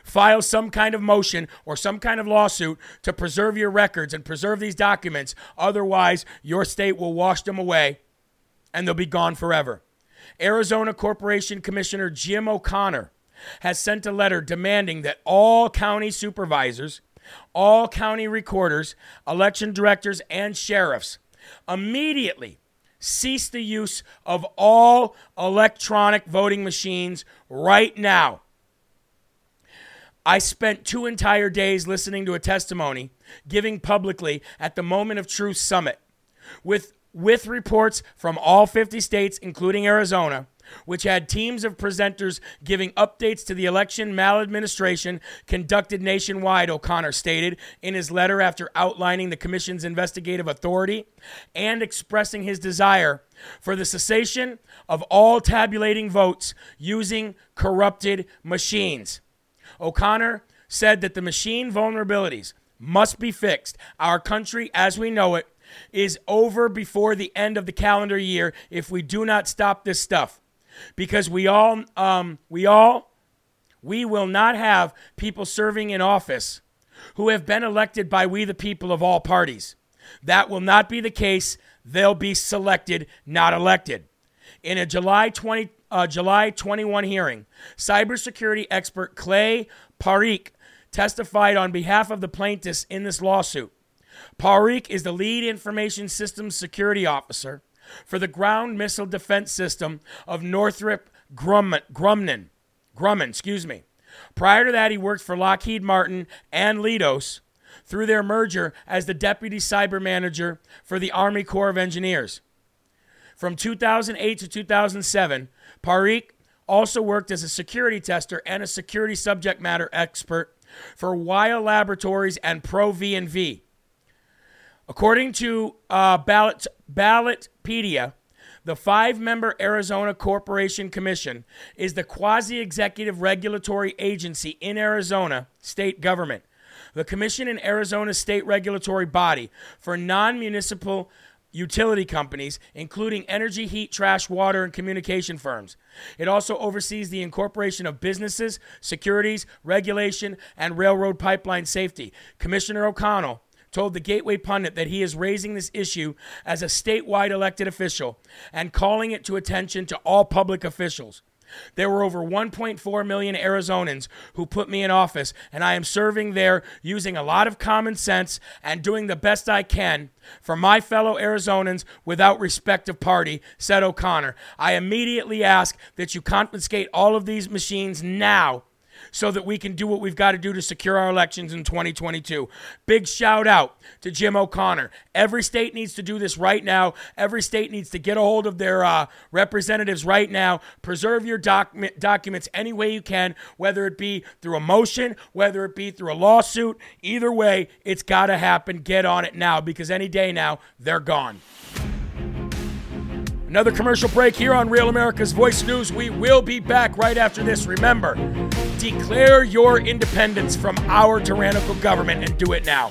file some kind of motion or some kind of lawsuit to preserve your records and preserve these documents. Otherwise, your state will wash them away and they'll be gone forever. Arizona Corporation Commissioner Jim O'Connor has sent a letter demanding that all county supervisors, all county recorders, election directors, and sheriffs immediately cease the use of all electronic voting machines right now. I spent two entire days listening to a testimony given publicly at the Moment of Truth Summit with with reports from all fifty states, including Arizona, which had teams of presenters giving updates to the election maladministration conducted nationwide, O'Connor stated in his letter after outlining the commission's investigative authority and expressing his desire for the cessation of all tabulating votes using corrupted machines. O'Connor said that the machine vulnerabilities must be fixed. Our country, as we know it, is over before the end of the calendar year if we do not stop this stuff, because we all, um, we all, we will not have people serving in office who have been elected by we the people of all parties. That will not be the case. They'll be selected, not elected. In a July twentieth, uh, July twenty-first hearing, cybersecurity expert Clay Parikh testified on behalf of the plaintiffs in this lawsuit. Parikh is the lead information systems security officer for the ground missile defense system of Northrop Grumman, Grumman, Grumman, excuse me. Prior to that, he worked for Lockheed Martin and Leidos through their merger as the deputy cyber manager for the Army Corps of Engineers. From two thousand eight to two thousand seven, Parikh also worked as a security tester and a security subject matter expert for Weill Laboratories and Pro V and V. According to uh, Ballot, Ballotpedia, the five-member Arizona Corporation Commission is the quasi-executive regulatory agency in Arizona state government. The commission in Arizona state regulatory body for non-municipal utility companies, including energy, heat, trash, water, and communication firms. It also oversees the incorporation of businesses, securities, regulation, and railroad pipeline safety. Commissioner O'Connell told the Gateway Pundit that he is raising this issue as a statewide elected official and calling it to attention to all public officials. There were over one point four million Arizonans who put me in office, and I am serving there using a lot of common sense and doing the best I can for my fellow Arizonans without respect of party, said O'Connor. I immediately ask that you confiscate all of these machines now so that we can do what we've got to do to secure our elections in twenty twenty-two. Big shout out to Jim O'Connor. Every state needs to do this right now. Every state needs to get a hold of their uh, representatives right now. Preserve your doc- documents any way you can, whether it be through a motion, whether it be through a lawsuit. Either way, it's got to happen. Get on it now, because any day now, they're gone. Another commercial break here on Real America's Voice News. We will be back right after this. Remember, declare your independence from our tyrannical government and do it now.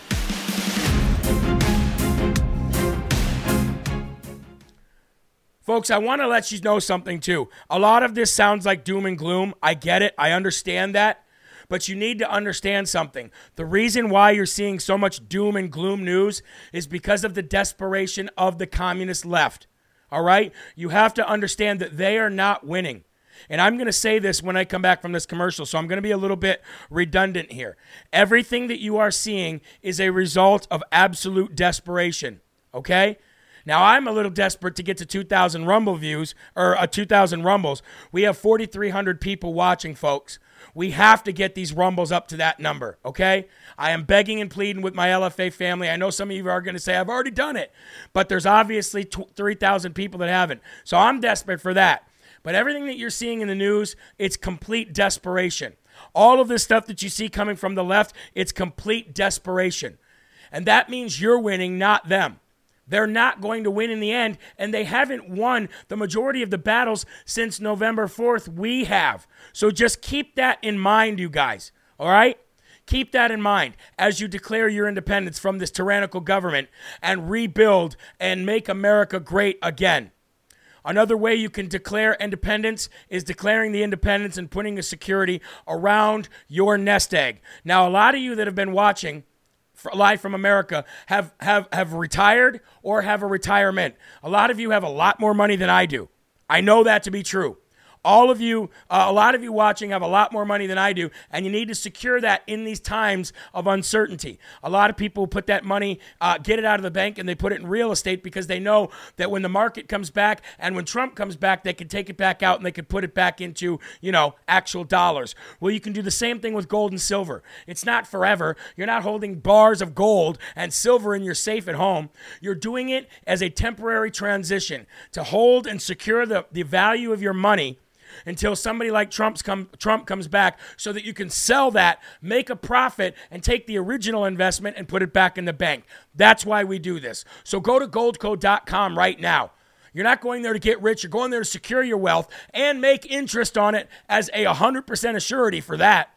Folks, I want to let you know something too. A lot of this sounds like doom and gloom. I get it. I understand that. But you need to understand something. The reason why you're seeing so much doom and gloom news is because of the desperation of the communist left. All right? You have to understand that they are not winning. And I'm going to say this when I come back from this commercial, so I'm going to be a little bit redundant here. Everything that you are seeing is a result of absolute desperation, okay? Now, I'm a little desperate to get to two thousand Rumble views, or uh, two thousand Rumbles. We have forty-three hundred people watching, folks. We have to get these Rumbles up to that number, okay? I am begging and pleading with my L F A family. I know some of you are going to say, I've already done it. But there's obviously three thousand people that haven't. So I'm desperate for that. But everything that you're seeing in the news, it's complete desperation. All of this stuff that you see coming from the left, it's complete desperation. And that means you're winning, not them. They're not going to win in the end, and they haven't won the majority of the battles since November fourth. We have. So just keep that in mind, you guys, all right? Keep that in mind as you declare your independence from this tyrannical government and rebuild and make America great again. Another way you can declare independence is declaring the independence and putting a security around your nest egg. Now, a lot of you that have been watching Live from America have, have, have retired or have a retirement. A lot of you have a lot more money than I do. I know that to be true. All of you, uh, a lot of you watching have a lot more money than I do, and you need to secure that in these times of uncertainty. A lot of people put that money, uh, get it out of the bank, and they put it in real estate because they know that when the market comes back and when Trump comes back, they can take it back out and they can put it back into, you know, actual dollars. Well, you can do the same thing with gold and silver. It's not forever. You're not holding bars of gold and silver in your safe at home. You're doing it as a temporary transition to hold and secure the, the value of your money until somebody like Trump's come, Trump comes back so that you can sell that, make a profit, and take the original investment and put it back in the bank. That's why we do this. So go to goldco dot com right now. You're not going there to get rich. You're going there to secure your wealth and make interest on it as a one hundred percent surety for that.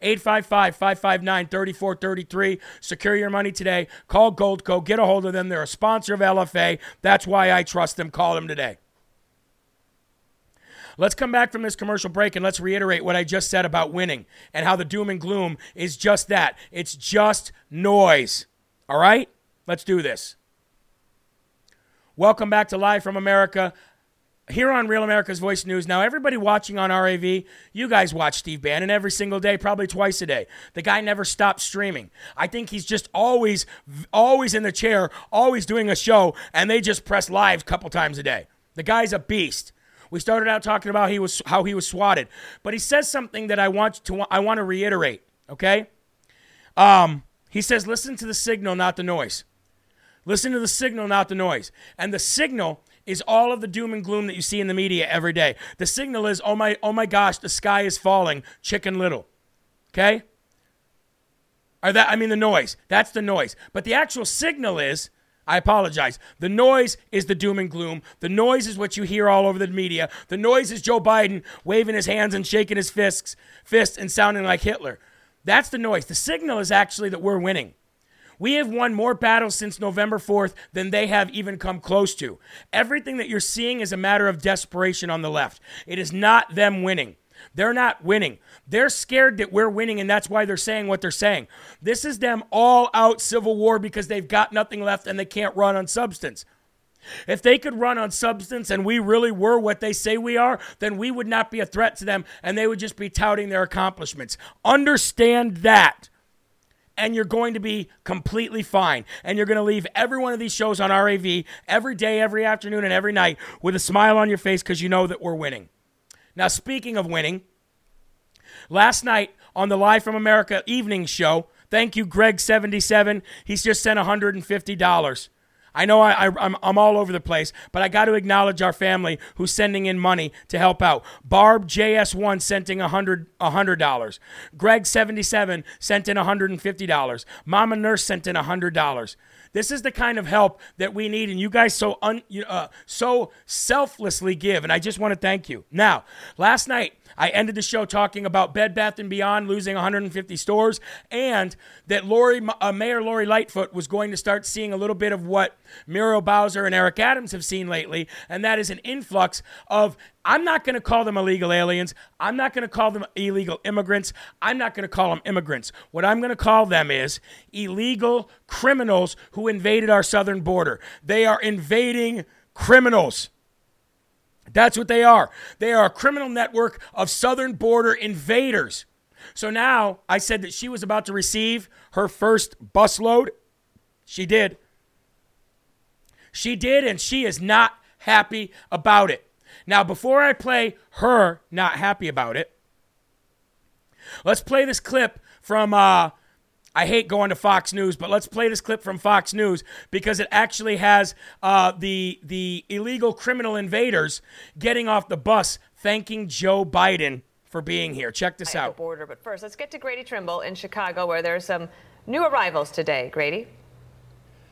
eight five five, five five nine, three four three three. Secure your money today. Call Goldco. Get a hold of them. They're a sponsor of L F A. That's why I trust them. Call them today. Let's come back from this commercial break and let's reiterate what I just said about winning and how the doom and gloom is just that. It's just noise. All right? Let's do this. Welcome back to Live from America here on Real America's Voice News. Now, everybody watching on R A V, you guys watch Steve Bannon every single day, probably twice a day. The guy never stops streaming. I think he's just always, always in the chair, always doing a show, and they just press live a couple times a day. The guy's a beast. We started out talking about he was how he was swatted, but he says something that I want to I want to reiterate. Okay, um, he says, "Listen to the signal, not the noise. Listen to the signal, not the noise." And the signal is all of the doom and gloom that you see in the media every day. The signal is, "Oh my, oh my gosh, the sky is falling." Chicken Little. Okay, Or that, I mean, the noise. That's the noise. But the actual signal is, I apologize. The noise is the doom and gloom. The noise is what you hear all over the media. The noise is Joe Biden waving his hands and shaking his fists, fists and sounding like Hitler. That's the noise. The signal is actually that we're winning. We have won more battles since November fourth than they have even come close to. Everything that you're seeing is a matter of desperation on the left. It is not them winning. They're not winning. They're scared that we're winning, and that's why they're saying what they're saying. This is them all-out civil war because they've got nothing left and they can't run on substance. If they could run on substance and we really were what they say we are, then we would not be a threat to them, and they would just be touting their accomplishments. Understand that. And you're going to be completely fine. And you're going to leave every one of these shows on R A V every day, every afternoon, and every night with a smile on your face because you know that we're winning. Now, speaking of winning, last night on the Live from America evening show, thank you, Greg seventy-seven. He's just sent one hundred fifty dollars. I know I, I, I'm, I'm all over the place, but I got to acknowledge our family who's sending in money to help out. Barb J S one sent in one hundred dollars. one hundred dollars. Greg seventy-seven sent in one hundred fifty dollars. Mama Nurse sent in one hundred dollars. This is the kind of help that we need, and you guys so un, uh, so selflessly give, and I just want to thank you. Now, last night, I ended the show talking about Bed Bath and Beyond losing one hundred fifty stores and that Lori, uh, Mayor Lori Lightfoot was going to start seeing a little bit of what Muriel Bowser and Eric Adams have seen lately, and that is an influx of, I'm not going to call them illegal aliens. I'm not going to call them illegal immigrants. I'm not going to call them immigrants. What I'm going to call them is illegal criminals who invaded our southern border. They are invading criminals. That's what they are. They are a criminal network of southern border invaders. So now I said that she was about to receive her first busload. She did. She did, and she is not happy about it. Now, before I play her not happy about it, let's play this clip from, uh, I hate going to Fox News, but let's play this clip from Fox News because it actually has uh, the the illegal criminal invaders getting off the bus thanking Joe Biden for being here. Check this out. At the border, but first, let's get to Grady Trimble in Chicago where there are some new arrivals today. Grady?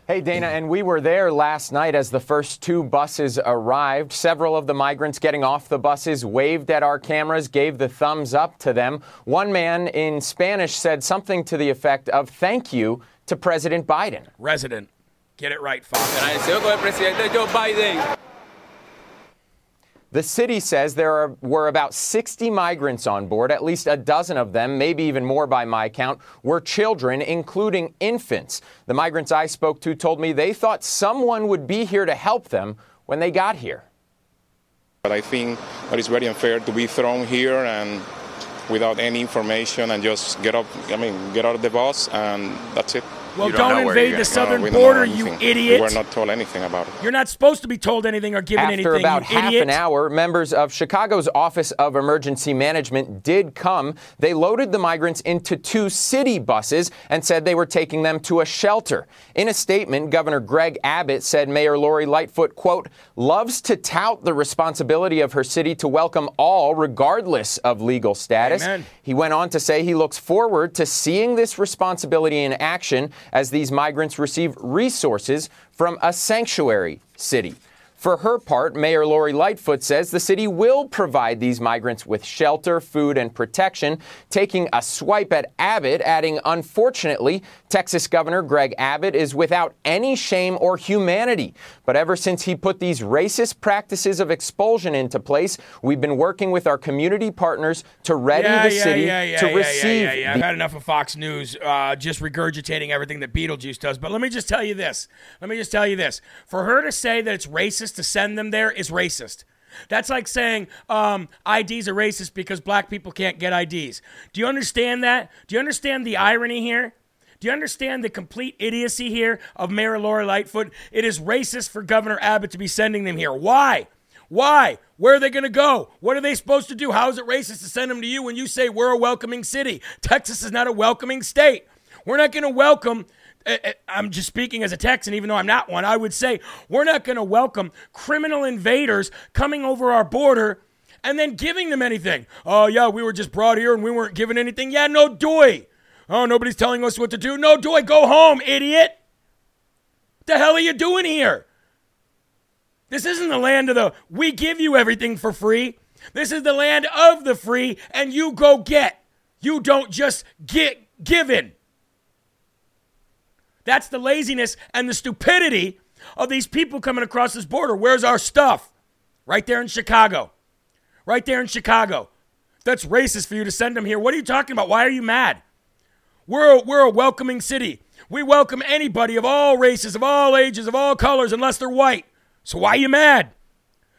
Hey, Dana, and we were there last night as the first two buses arrived. Several of the migrants getting off the buses waved at our cameras, gave the thumbs up to them. One man in Spanish said something to the effect of thank you to President Biden. Resident. Get it right, Fox. The city says there are, were about sixty migrants on board. At least a dozen of them, maybe even more by my count, were children, including infants. The migrants I spoke to told me they thought someone would be here to help them when they got here. But I think that it's very unfair to be thrown here and without any information and just get up, I mean, get out of the bus and that's it. Well, you don't, don't invade the southern no, border, you idiot. We're not told anything about it. You're not supposed to be told anything or given After anything, After about half idiot. an hour, members of Chicago's Office of Emergency Management did come. They loaded the migrants into two city buses and said they were taking them to a shelter. In a statement, Governor Greg Abbott said Mayor Lori Lightfoot, quote, loves to tout the responsibility of her city to welcome all regardless of legal status. Amen. He went on to say he looks forward to seeing this responsibility in action as these migrants receive resources from a sanctuary city. For her part, Mayor Lori Lightfoot says the city will provide these migrants with shelter, food, and protection, taking a swipe at Abbott, adding, unfortunately, Texas Governor Greg Abbott is without any shame or humanity. But ever since he put these racist practices of expulsion into place, we've been working with our community partners to ready yeah, the yeah, city yeah, yeah, to yeah, receive. Yeah, yeah, yeah, yeah. I've had enough of Fox News uh, just regurgitating everything that Beetlejuice does. But let me just tell you this. Let me just tell you this. For her to say that it's racist to send them there is racist. That's like saying um, I Ds are racist because black people can't get I Ds. Do you understand that? Do you understand the irony here? Do you understand the complete idiocy here of Mayor Lori Lightfoot? It is racist for Governor Abbott to be sending them here. Why? Why? Where are they going to go? What are they supposed to do? How is it racist to send them to you when you say we're a welcoming city? Texas is not a welcoming state. We're not going to welcome... I'm just speaking as a Texan, even though I'm not one. I would say we're not going to welcome criminal invaders coming over our border and then giving them anything. Oh, yeah, we were just brought here and we weren't given anything. Yeah, no doy. Oh, nobody's telling us what to do. No, do I go home, idiot? What the hell are you doing here? This isn't the land of the, we give you everything for free. This is the land of the free, and you go get. You don't just get given. That's the laziness and the stupidity of these people coming across this border. Where's our stuff? Right there in Chicago. Right there in Chicago. That's racist for you to send them here. What are you talking about? Why are you mad? We're a, we're a welcoming city. We welcome anybody of all races, of all ages, of all colors, unless they're white. So why are you mad?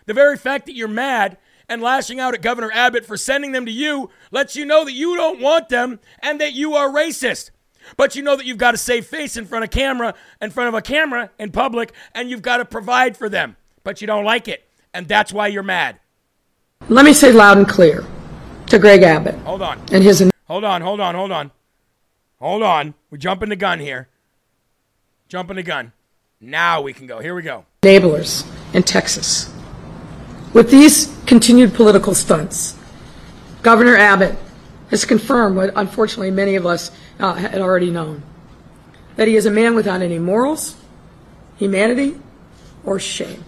The very fact that you're mad and lashing out at Governor Abbott for sending them to you lets you know that you don't want them and that you are racist. But you know that you've got to save face in front of camera, in front of a camera in public, and you've got to provide for them. But you don't like it, and that's why you're mad. Let me say loud and clear to Greg Abbott. Hold on. And his Hold on, hold on, hold on. Hold on. We're jumping the gun here. Jumping the gun. Now we can go. Here we go. Enablers in Texas. With these continued political stunts, Governor Abbott has confirmed what unfortunately many of us uh, had already known, that he is a man without any morals, humanity, or shame.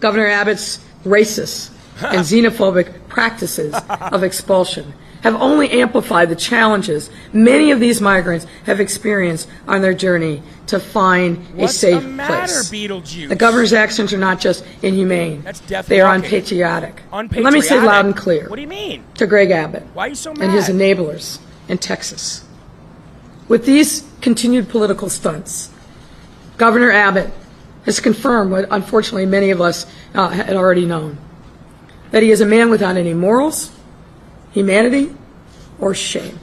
Governor Abbott's racist and xenophobic practices of expulsion have only amplified the challenges many of these migrants have experienced on their journey to find What's a safe the matter, place. Beetlejuice? The governor's actions are not just inhumane. That's they are unpatriotic. unpatriotic. Let me say loud and clear. What do you mean? To Greg Abbott. Why are you so mad? And his enablers in Texas. With these continued political stunts, Governor Abbott has confirmed what unfortunately many of us uh, had already known, that he is a man without any morals, humanity, or shame.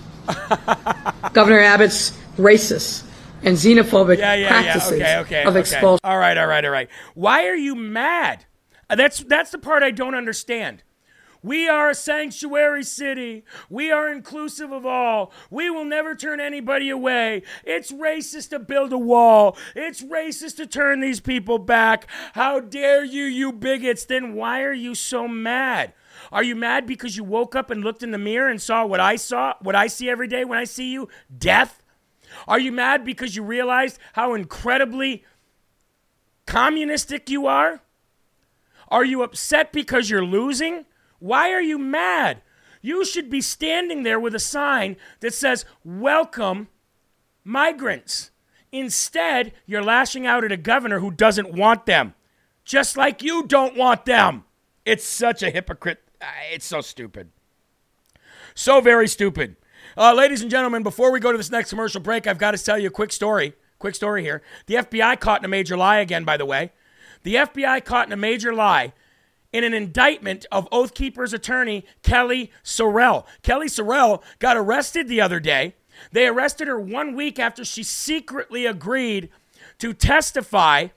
Governor Abbott's racist and xenophobic yeah, yeah, practices yeah. Okay, okay, of expulsion. Okay. All right, all right, all right. Why are you mad? That's that's the part I don't understand. We are a sanctuary city. We are inclusive of all. We will never turn anybody away. It's racist to build a wall. It's racist to turn these people back. How dare you, you bigots? Then why are you so mad? Are you mad because you woke up and looked in the mirror and saw what I saw, what I see every day when I see you? Death? Are you mad because you realized how incredibly communistic you are? Are you upset because you're losing? Why are you mad? You should be standing there with a sign that says, welcome migrants. Instead, you're lashing out at a governor who doesn't want them, just like you don't want them. It's such a hypocrite. It's so stupid. So very stupid. Uh, ladies and gentlemen, before we go to this next commercial break, I've got to tell you a quick story. Quick story here. The F B I caught in a major lie again, by the way. The F B I caught in a major lie in an indictment of Oath Keepers attorney Kelly Sorrell. Kelly Sorrell got arrested the other day. They arrested her one week after she secretly agreed to testify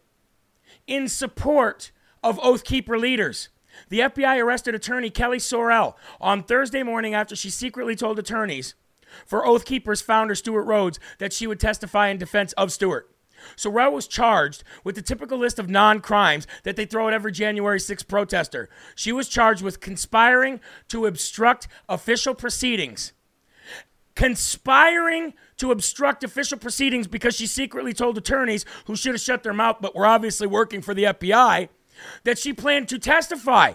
in support of Oath Keeper leaders. The F B I arrested attorney Kelly Sorrell on Thursday morning after she secretly told attorneys for Oath Keepers founder Stuart Rhodes that she would testify in defense of Stuart. Sorrell was charged with the typical list of non-crimes that they throw at every January sixth protester. She was charged with conspiring to obstruct official proceedings. Conspiring to obstruct official proceedings because she secretly told attorneys who should have shut their mouth but were obviously working for the F B I that she planned to testify.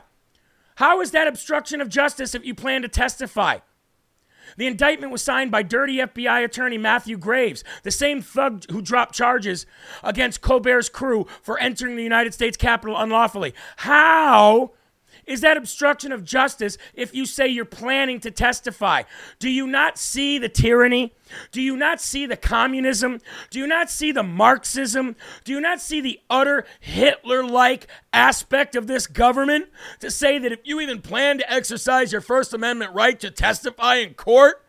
How is that obstruction of justice if you plan to testify? The indictment was signed by dirty F B I attorney Matthew Graves, the same thug who dropped charges against Colbert's crew for entering the United States Capitol unlawfully. How is that obstruction of justice if you say you're planning to testify? Do you not see the tyranny? Do you not see the communism? Do you not see the Marxism? Do you not see the utter Hitler-like aspect of this government to say that if you even plan to exercise your First Amendment right to testify in court,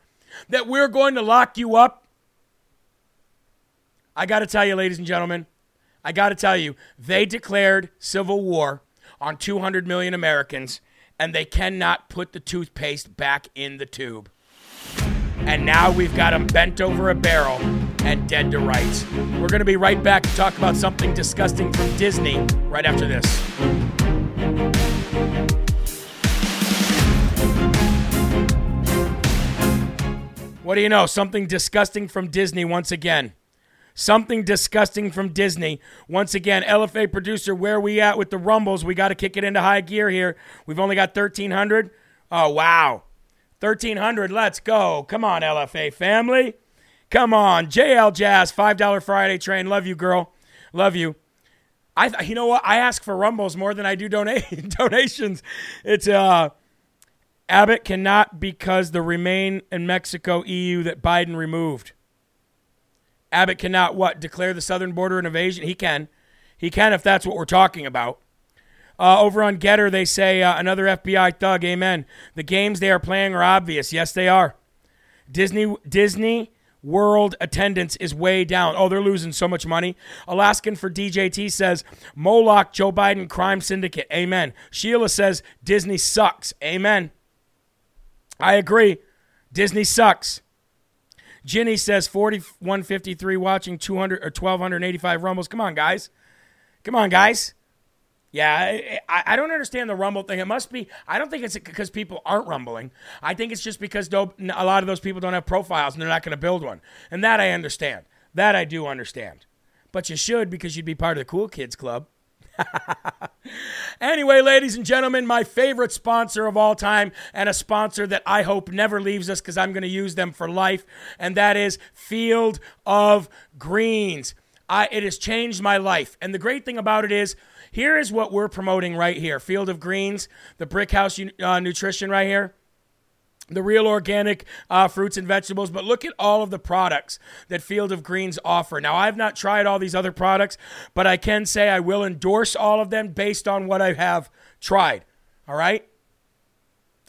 that we're going to lock you up? I got to tell you, ladies and gentlemen, I got to tell you, they declared civil war on two hundred million Americans, and they cannot put the toothpaste back in the tube. And now we've got them bent over a barrel and dead to rights. We're going to be right back to talk about something disgusting from Disney right after this. What do you know? Something disgusting from Disney once again. Something disgusting from Disney. Once again, L F A producer, where we at with the Rumbles? We got to kick it into high gear here. We've only got thirteen hundred. Oh, wow. thirteen hundred, let's go. Come on, L F A family. Come on. J L Jazz, five dollar Friday train. Love you, girl. Love you. I th- You know what? I ask for Rumbles more than I do donate donations. It's uh, Abbott cannot because the Remain in Mexico E U that Biden removed. Abbott cannot, what, declare the southern border an invasion? He can. He can if that's what we're talking about. Uh, over on Getter, they say, uh, another F B I thug, amen. The games they are playing are obvious. Yes, they are. Disney Disney World attendance is way down. Oh, they're losing so much money. Alaskan for D J T says, Moloch, Joe Biden, crime syndicate. Amen. Sheila says, Disney sucks. Amen. I agree. Disney sucks. Ginny says forty-one fifty-three watching two hundred or twelve eighty-five Rumbles. Come on, guys. Come on, guys. Yeah, I, I don't understand the Rumble thing. It must be, I don't think it's because people aren't rumbling. I think it's just because a lot of those people don't have profiles and they're not going to build one. And that I understand. That I do understand. But you should, because you'd be part of the Cool Kids Club. Anyway, ladies and gentlemen, my favorite sponsor of all time, and a sponsor that I hope never leaves us because I'm going to use them for life, and that is Field of Greens. I, it has changed my life. And the great thing about it is, here is what we're promoting right here. Field of Greens, the Brick House uh, Nutrition right here. The real organic uh, fruits and vegetables. But look at all of the products that Field of Greens offer. Now, I've not tried all these other products, but I can say I will endorse all of them based on what I have tried. All right?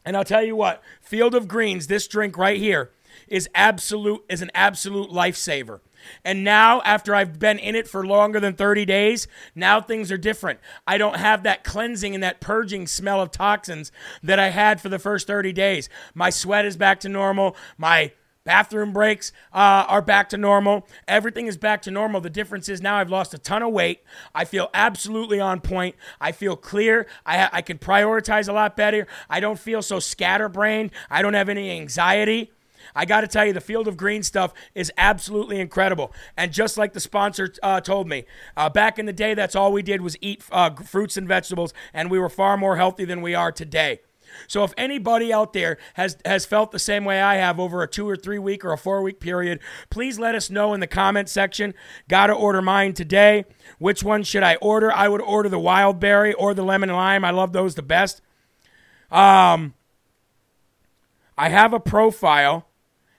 And I'll tell you what, Field of Greens, this drink right here, is absolute is an absolute lifesaver. And now, after I've been in it for longer than thirty days, now things are different. I don't have that cleansing and that purging smell of toxins that I had for the first thirty days. My sweat is back to normal. My bathroom breaks uh, are back to normal. Everything is back to normal. The difference is now I've lost a ton of weight. I feel absolutely on point. I feel clear. I, ha- I can prioritize a lot better. I don't feel so scatterbrained. I don't have any anxiety. I got to tell you, the Field of Green stuff is absolutely incredible. And just like the sponsor uh, told me, uh, back in the day, that's all we did was eat uh, fruits and vegetables, and we were far more healthy than we are today. So if anybody out there has, has felt the same way I have over a two or three week or a four week period, please let us know in the comment section. Gotta order mine today. Which one should I order? I would order the wild berry or the lemon lime. I love those the best. Um, I have a profile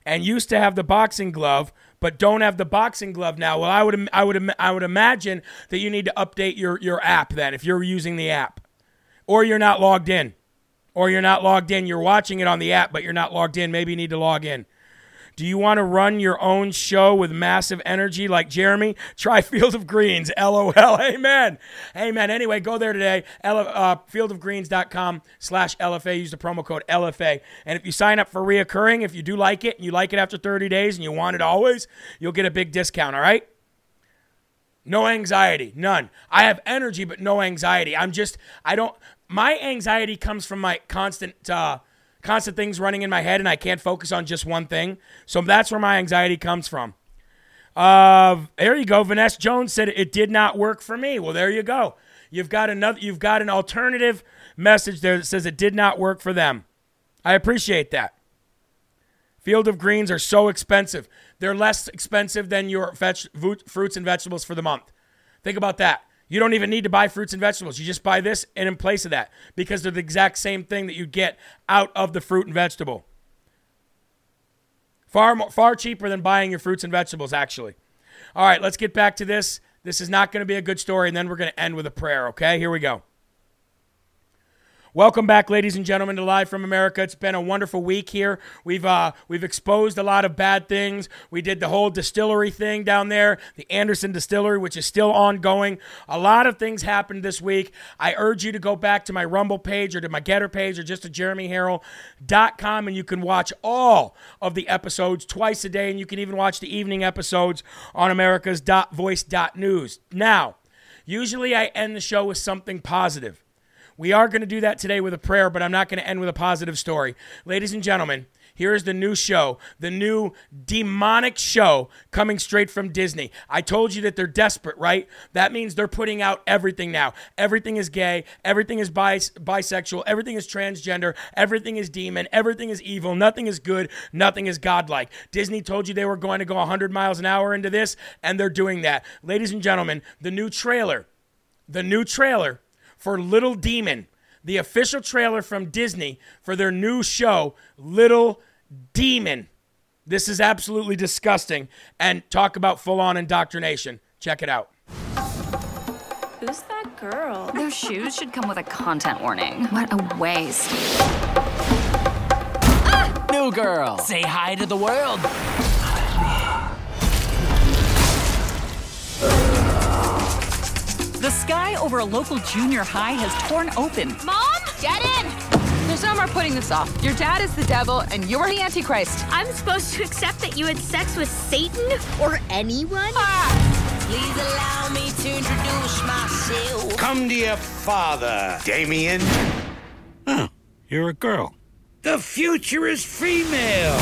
and used to have the boxing glove, but don't have the boxing glove now. Well, I would I would I would imagine that you need to update your, your app then, if you're using the app. Or you're not logged in. Or you're not logged in. You're watching it on the app, but you're not logged in. Maybe you need to log in. Do you want to run your own show with massive energy like Jeremy? Try Field of Greens. LOL. Amen. Amen. Anyway, go there today. L- uh, field of greens dot com slash L F A. Use the promo code L F A. And if you sign up for reoccurring, if you do like it and you like it after thirty days and you want it always, you'll get a big discount, all right? No anxiety. None. I have energy, but no anxiety. I'm just, I don't, my anxiety comes from my constant, uh, Constant things running in my head, and I can't focus on just one thing. So that's where my anxiety comes from. Uh, there you go. Vanessa Jones said it did not work for me. Well, there you go. You've got another. You've got an alternative message there that says it did not work for them. I appreciate that. Field of Greens are so expensive. They're less expensive than your veg- fruits and vegetables for the month. Think about that. You don't even need to buy fruits and vegetables. You just buy this and in place of that, because they're the exact same thing that you get out of the fruit and vegetable. Far more, far cheaper than buying your fruits and vegetables, actually. All right, let's get back to this. This is not going to be a good story, and then we're going to end with a prayer, okay? Here we go. Welcome back, ladies and gentlemen, to Live from America. It's been a wonderful week here. We've uh, we've exposed a lot of bad things. We did the whole distillery thing down there, the Anderson Distillery, which is still ongoing. A lot of things happened this week. I urge you to go back to my Rumble page or to my Getter page or just to jeremy harrell dot com, and you can watch all of the episodes twice a day, and you can even watch the evening episodes on americas dot voice dot news. Now, usually I end the show with something positive. We are going to do that today with a prayer, but I'm not going to end with a positive story. Ladies and gentlemen, Here is the new show, the new demonic show coming straight from Disney. I told you that they're desperate, right? That means they're putting out everything now. Everything is gay. Everything is bis- bisexual. Everything is transgender. Everything is demon. Everything is evil. Nothing is good. Nothing is godlike. Disney told you they were going to go one hundred miles an hour into this, and they're doing that. Ladies and gentlemen, the new trailer, the new trailer for Little Demon, the official trailer from Disney for their new show, Little Demon. This is absolutely disgusting. And talk about full-on indoctrination. Check it out. Who's that girl? Those shoes should come with a content warning. What a waste. Ah! New girl. Say hi to the world. The sky over a local junior high has torn open. Mom, get in! There's no more putting this off. Your dad is the devil, and you're the Antichrist. I'm supposed to accept that you had sex with Satan? Or anyone? Ah. Please allow me to introduce myself. Come to your father, Damien. Oh, you're a girl. The future is female.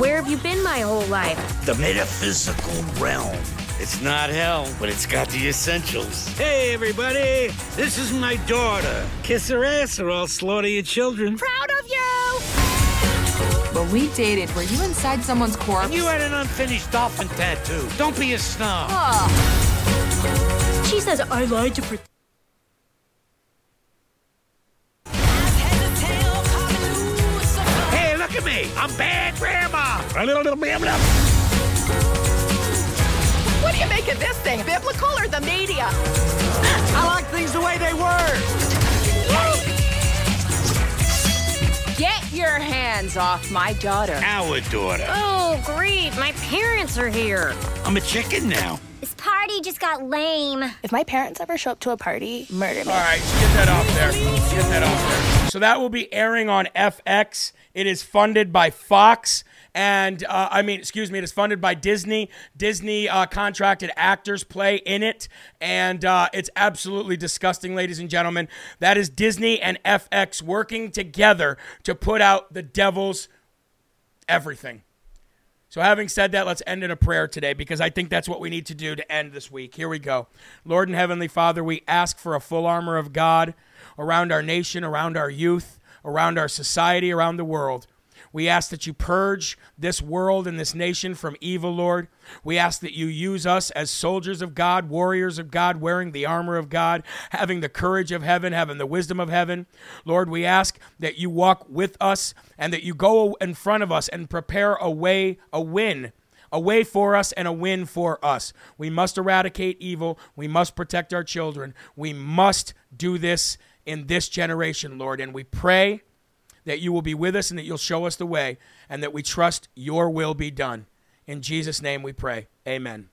Where have you been my whole life? The metaphysical realm. It's not hell, but it's got the essentials. Hey, everybody. This is my daughter. Kiss her ass or I'll slaughter your children. Proud of you! When we dated, were you inside someone's corpse? You had an unfinished dolphin tattoo. Don't be a snob. Oh. She says I lied to protect. Hey, look at me. I'm bad grandma. A little, little, blah, blah. What do you make of this thing? Biblical or the media? I like things the way they were. Get your hands off my daughter. Our daughter. Oh, great. My parents are here. I'm a chicken now. This party just got lame. If my parents ever show up to a party, murder me. All right, get that off there. Get that off there. So that will be airing on F X. It is funded by Fox. And, uh, I mean, excuse me, it is funded by Disney. Disney uh, contracted actors play in it. And uh, it's absolutely disgusting, ladies and gentlemen. That is Disney and F X working together to put out the devil's everything. So having said that, let's end in a prayer today, because I think that's what we need to do to end this week. Here we go. Lord and Heavenly Father, we ask for a full armor of God around our nation, around our youth, around our society, around the world. We ask that you purge this world and this nation from evil, Lord. We ask that you use us as soldiers of God, warriors of God, wearing the armor of God, having the courage of heaven, having the wisdom of heaven. Lord, we ask that you walk with us and that you go in front of us and prepare a way, a win, a way for us and a win for us. We must eradicate evil. We must protect our children. We must do this in this generation, Lord. And we pray that you will be with us and that you'll show us the way, and that we trust your will be done. In Jesus' name we pray. Amen.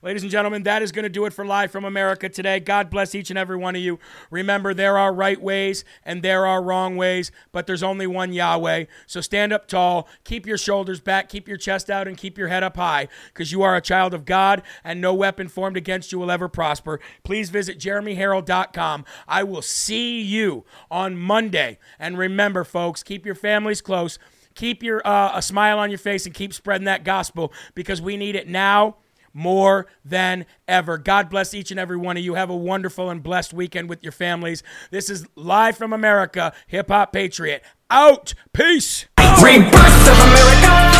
Ladies and gentlemen, that is going to do it for Live from America today. God bless each and every one of you. Remember, there are right ways and there are wrong ways, but there's only one Yahweh. So stand up tall, keep your shoulders back, keep your chest out, and keep your head up high, because you are a child of God, and no weapon formed against you will ever prosper. Please visit jeremy harrell dot com. I will see you on Monday. And remember, folks, keep your families close, keep your uh, a smile on your face, and keep spreading that gospel, because we need it now more than ever. God bless each and every one of you. Have a wonderful and blessed weekend with your families. This is Live from America, Hip Hop Patriot. Out. Peace. Rebirth of America.